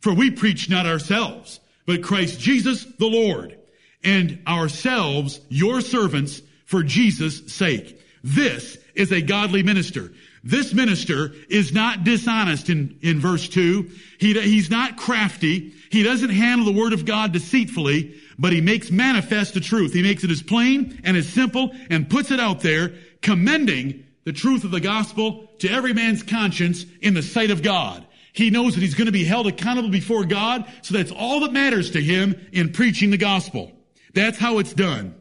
For we preach not ourselves, but Christ Jesus the Lord, and ourselves your servants for Jesus' sake. This is a godly minister. This minister is not dishonest in verse 2. He's not crafty. He doesn't handle the word of God deceitfully, but he makes manifest the truth. He makes it as plain and as simple and puts it out there, commending the truth of the gospel to every man's conscience in the sight of God. He knows that he's going to be held accountable before God, so that's all that matters to him in preaching the gospel. That's how it's done.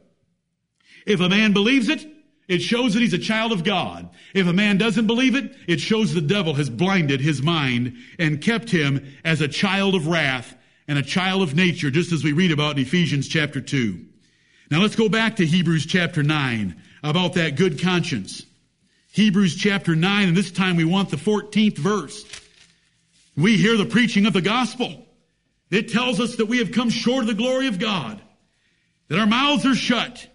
If a man believes it, it shows that he's a child of God. If a man doesn't believe it, it shows the devil has blinded his mind and kept him as a child of wrath and a child of nature, just as we read about in Ephesians chapter 2. Now let's go back to Hebrews chapter 9 about that good conscience. Hebrews chapter 9, and this time we want the 14th verse. We hear the preaching of the gospel. It tells us that we have come short of the glory of God, that our mouths are shut,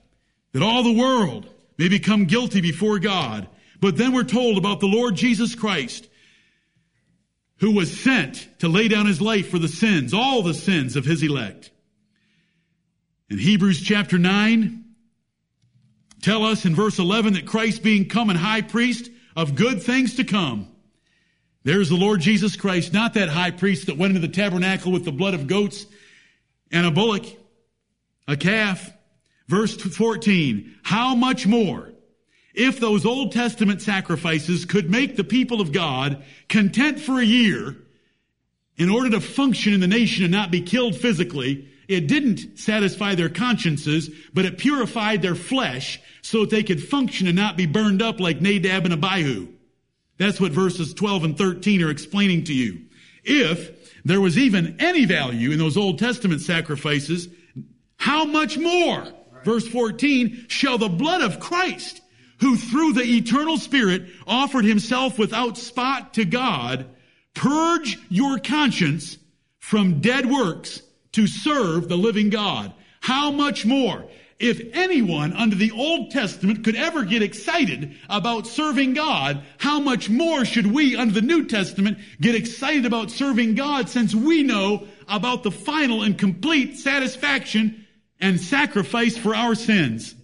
that all the world may become guilty before God. But then we're told about the Lord Jesus Christ, who was sent to lay down his life for the sins, all the sins of his elect. And Hebrews chapter 9 tell us in verse 11 that Christ being come and high priest of good things to come. There's the Lord Jesus Christ, not that high priest that went into the tabernacle with the blood of goats and a bullock, a calf. Verse 14, how much more, if those Old Testament sacrifices could make the people of God content for a year in order to function in the nation and not be killed physically, it didn't satisfy their consciences, but it purified their flesh so that they could function and not be burned up like Nadab and Abihu. That's what verses 12 and 13 are explaining to you. If there was even any value in those Old Testament sacrifices, how much more? Right. Verse 14, shall the blood of Christ, who through the eternal Spirit offered himself without spot to God, purge your conscience from dead works to serve the living God. How much more? If anyone under the Old Testament could ever get excited about serving God, how much more should we under the New Testament get excited about serving God, since we know about the final and complete satisfaction and sacrifice for our sins?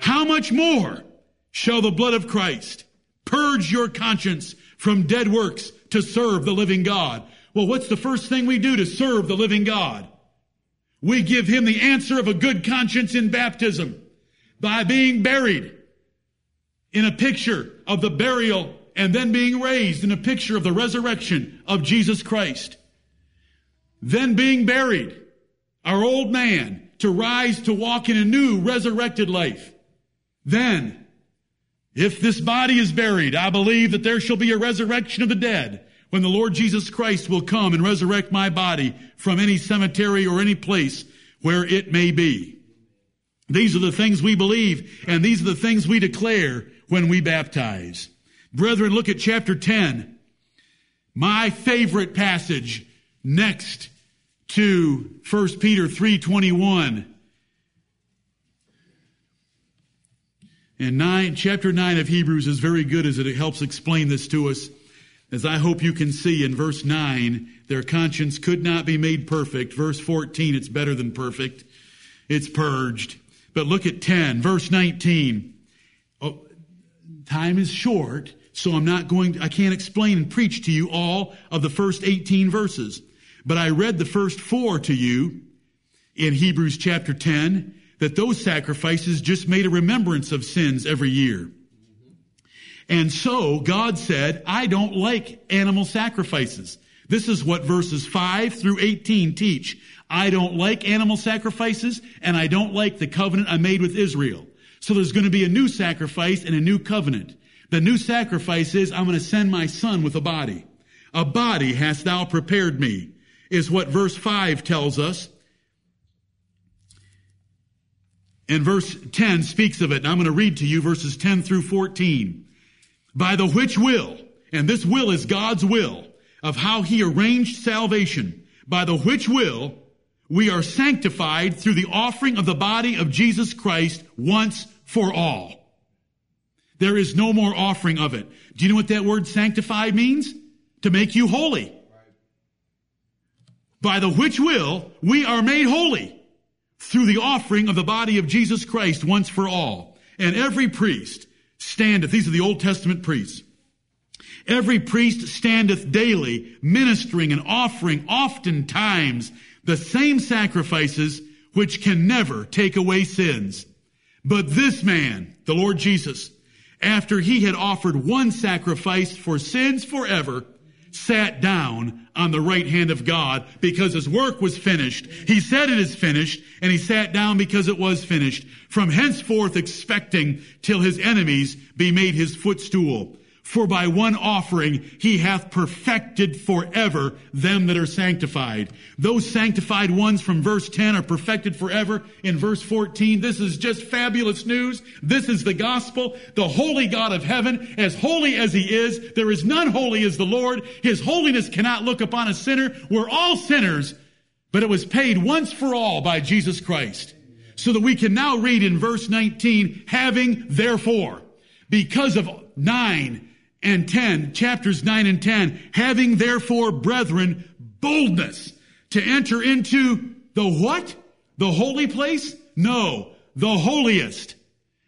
How much more shall the blood of Christ purge your conscience from dead works to serve the living God? Well, what's the first thing we do to serve the living God? We give him the answer of a good conscience in baptism by being buried in a picture of the burial and then being raised in a picture of the resurrection of Jesus Christ. Then being buried, our old man, to rise to walk in a new resurrected life. Then, if this body is buried, I believe that there shall be a resurrection of the dead, when the Lord Jesus Christ will come and resurrect my body from any cemetery or any place where it may be. These are the things we believe, and these are the things we declare when we baptize. Brethren, look at chapter 10. My favorite passage next to 1 Peter 3:21. And chapter 9 of Hebrews is very good as it helps explain this to us. As I hope you can see in verse 9, their conscience could not be made perfect. Verse 14, it's better than perfect. It's purged. But look at 10, verse 19. Oh, time is short, so I can't explain and preach to you all of the first 18 verses. But I read the first 4 to you in Hebrews chapter 10, that those sacrifices just made a remembrance of sins every year. And so God said, I don't like animal sacrifices. This is what verses 5 through 18 teach. I don't like animal sacrifices, and I don't like the covenant I made with Israel. So there's going to be a new sacrifice and a new covenant. The new sacrifice is, I'm going to send my son with a body. A body hast thou prepared me, is what verse 5 tells us. And verse 10 speaks of it. And I'm going to read to you verses 10 through 14. By the which will, and this will is God's will, of how he arranged salvation, by the which will we are sanctified through the offering of the body of Jesus Christ once for all. There is no more offering of it. Do you know what that word sanctified means? To make you holy. By the which will we are made holy through the offering of the body of Jesus Christ once for all. And every priest standeth, these are the Old Testament priests, every priest standeth daily, ministering and offering oftentimes the same sacrifices which can never take away sins. But this man, the Lord Jesus, after he had offered one sacrifice for sins forever, sat down on the right hand of God, because his work was finished. He said it is finished, and he sat down because it was finished, from henceforth expecting till his enemies be made his footstool. For by one offering he hath perfected forever them that are sanctified. Those sanctified ones from verse 10 are perfected forever. In verse 14, this is just fabulous news. This is the gospel. The holy God of heaven, as holy as he is, there is none holy as the Lord. His holiness cannot look upon a sinner. We're all sinners, but it was paid once for all by Jesus Christ. So that we can now read in verse 19, having therefore, because of 9 and 10, chapters 9 and 10, having therefore, brethren, boldness to enter into the what? The holy place? No, the holiest.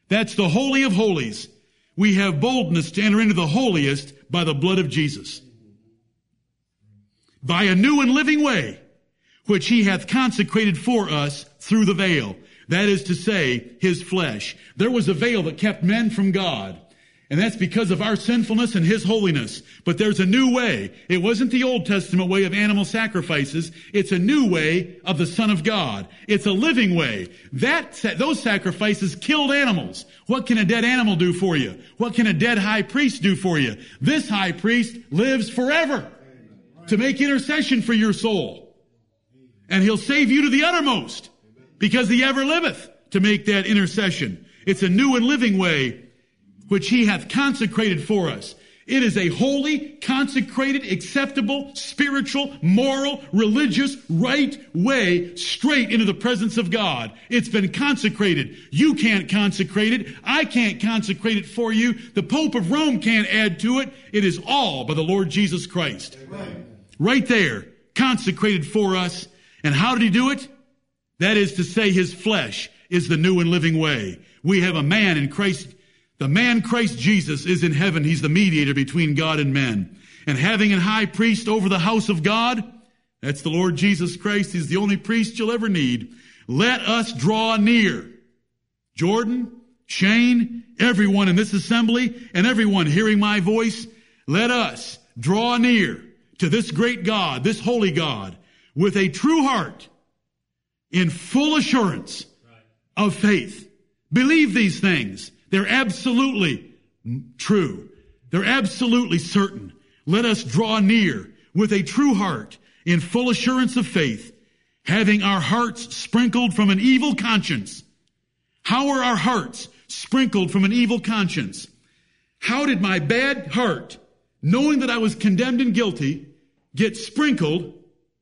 That's the holy of holies. We have boldness to enter into the holiest by the blood of Jesus. By a new and living way, which he hath consecrated for us through the veil. That is to say, his flesh. There was a veil that kept men from God. And that's because of our sinfulness and his holiness. But there's a new way. It wasn't the Old Testament way of animal sacrifices. It's a new way of the Son of God. It's a living way. Those sacrifices killed animals. What can a dead animal do for you? What can a dead high priest do for you? This high priest lives forever to make intercession for your soul. And he'll save you to the uttermost because he ever liveth to make that intercession. It's a new and living way which he hath consecrated for us. It is a holy, consecrated, acceptable, spiritual, moral, religious, right way straight into the presence of God. It's been consecrated. You can't consecrate it. I can't consecrate it for you. The Pope of Rome can't add to it. It is all by the Lord Jesus Christ. Amen. Right there, consecrated for us. And how did he do it? That is to say, his flesh is the new and living way. We have a man in Christ. The man Christ Jesus is in heaven. He's the mediator between God and men. And having an high priest over the house of God, that's the Lord Jesus Christ. He's the only priest you'll ever need. Let us draw near. Jordan, Shane, everyone in this assembly, and everyone hearing my voice, let us draw near to this great God, this holy God, with a true heart, in full assurance of faith. Believe these things. They're absolutely true. They're absolutely certain. Let us draw near with a true heart in full assurance of faith, having our hearts sprinkled from an evil conscience. How are our hearts sprinkled from an evil conscience? How did my bad heart, knowing that I was condemned and guilty, get sprinkled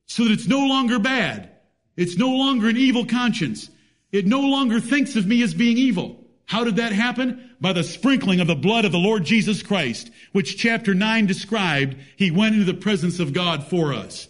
so that it's no longer bad? It's no longer an evil conscience. It no longer thinks of me as being evil. How did that happen? By the sprinkling of the blood of the Lord Jesus Christ, which chapter 9 described. He went into the presence of God for us.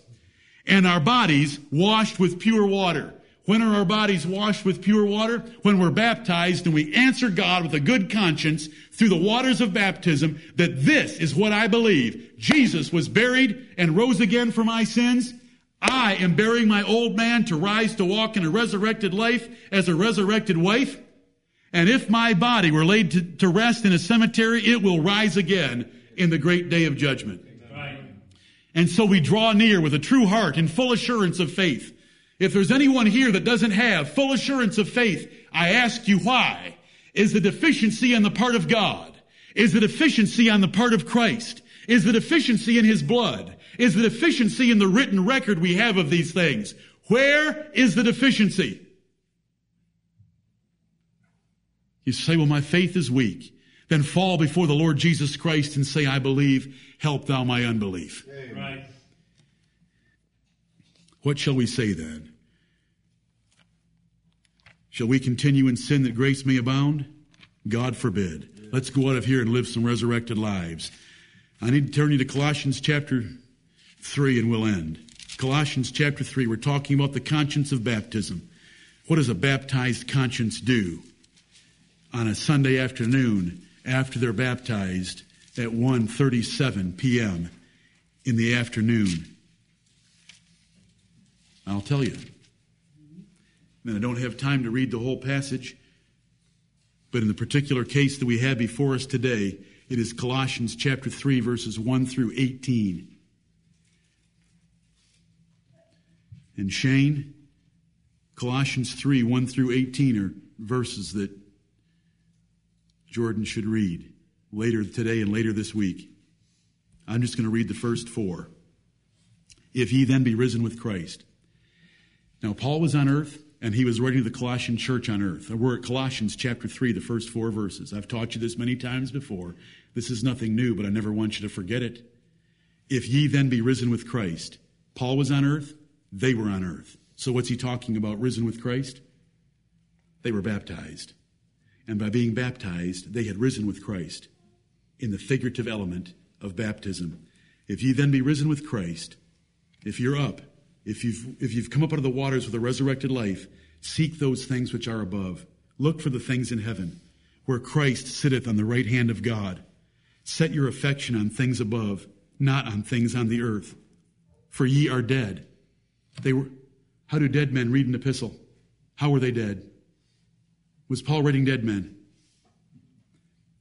And our bodies washed with pure water. When are our bodies washed with pure water? When we're baptized and we answer God with a good conscience through the waters of baptism, that this is what I believe. Jesus was buried and rose again for my sins. I am burying my old man to rise to walk in a resurrected life as a resurrected wife. And if my body were laid to rest in a cemetery, it will rise again in the great day of judgment. Right. And so we draw near with a true heart and full assurance of faith. If there's anyone here that doesn't have full assurance of faith, I ask you why. Is the deficiency on the part of God? Is the deficiency on the part of Christ? Is the deficiency in his blood? Is the deficiency in the written record we have of these things? Where is the deficiency? You say, well, my faith is weak. Then fall before the Lord Jesus Christ and say, I believe, help thou my unbelief. Right. What shall we say then? Shall we continue in sin that grace may abound? God forbid. Yeah. Let's go out of here and live some resurrected lives. I need to turn you to Colossians chapter 3 and we'll end. Colossians chapter 3, we're talking about the conscience of baptism. What does a baptized conscience do? On a Sunday afternoon after they're baptized at 1:37 p.m. in the afternoon. I'll tell you. And I don't have time to read the whole passage, but in the particular case that we have before us today, it is Colossians chapter 3 verses 1 through 18. And Shane, Colossians 3, 1 through 18 are verses that Jordan should read later today and later this week. I'm just going to read the first four. If ye then be risen with Christ. Now, Paul was on earth, and he was writing to the Colossian church on earth. We're at Colossians chapter 3, the first four verses. I've taught you this many times before. This is nothing new, but I never want you to forget it. If ye then be risen with Christ. Paul was on earth. They were on earth. So what's he talking about, risen with Christ? They were baptized. And by being baptized, they had risen with Christ in the figurative element of baptism. If ye then be risen with Christ, if you're up, if you've come up out of the waters with a resurrected life, seek those things which are above. Look for the things in heaven, where Christ sitteth on the right hand of God. Set your affection on things above, not on things on the earth. For ye are dead. How do dead men read an epistle? How were they dead? Was Paul writing dead men?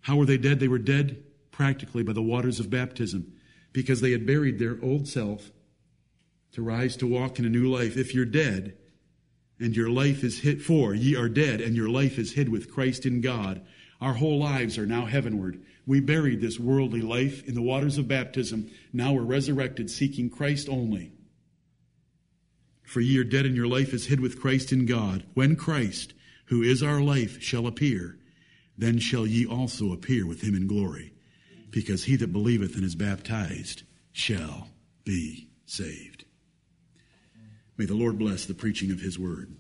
How were they dead? They were dead practically by the waters of baptism, because they had buried their old self to rise to walk in a new life. If you're dead and your life is hid, for ye are dead and your life is hid with Christ in God, our whole lives are now heavenward. We buried this worldly life in the waters of baptism. Now we're resurrected, seeking Christ only. For ye are dead and your life is hid with Christ in God. When Christ, who is our life, shall appear, then shall ye also appear with him in glory. Because he that believeth and is baptized shall be saved. May the Lord bless the preaching of his word.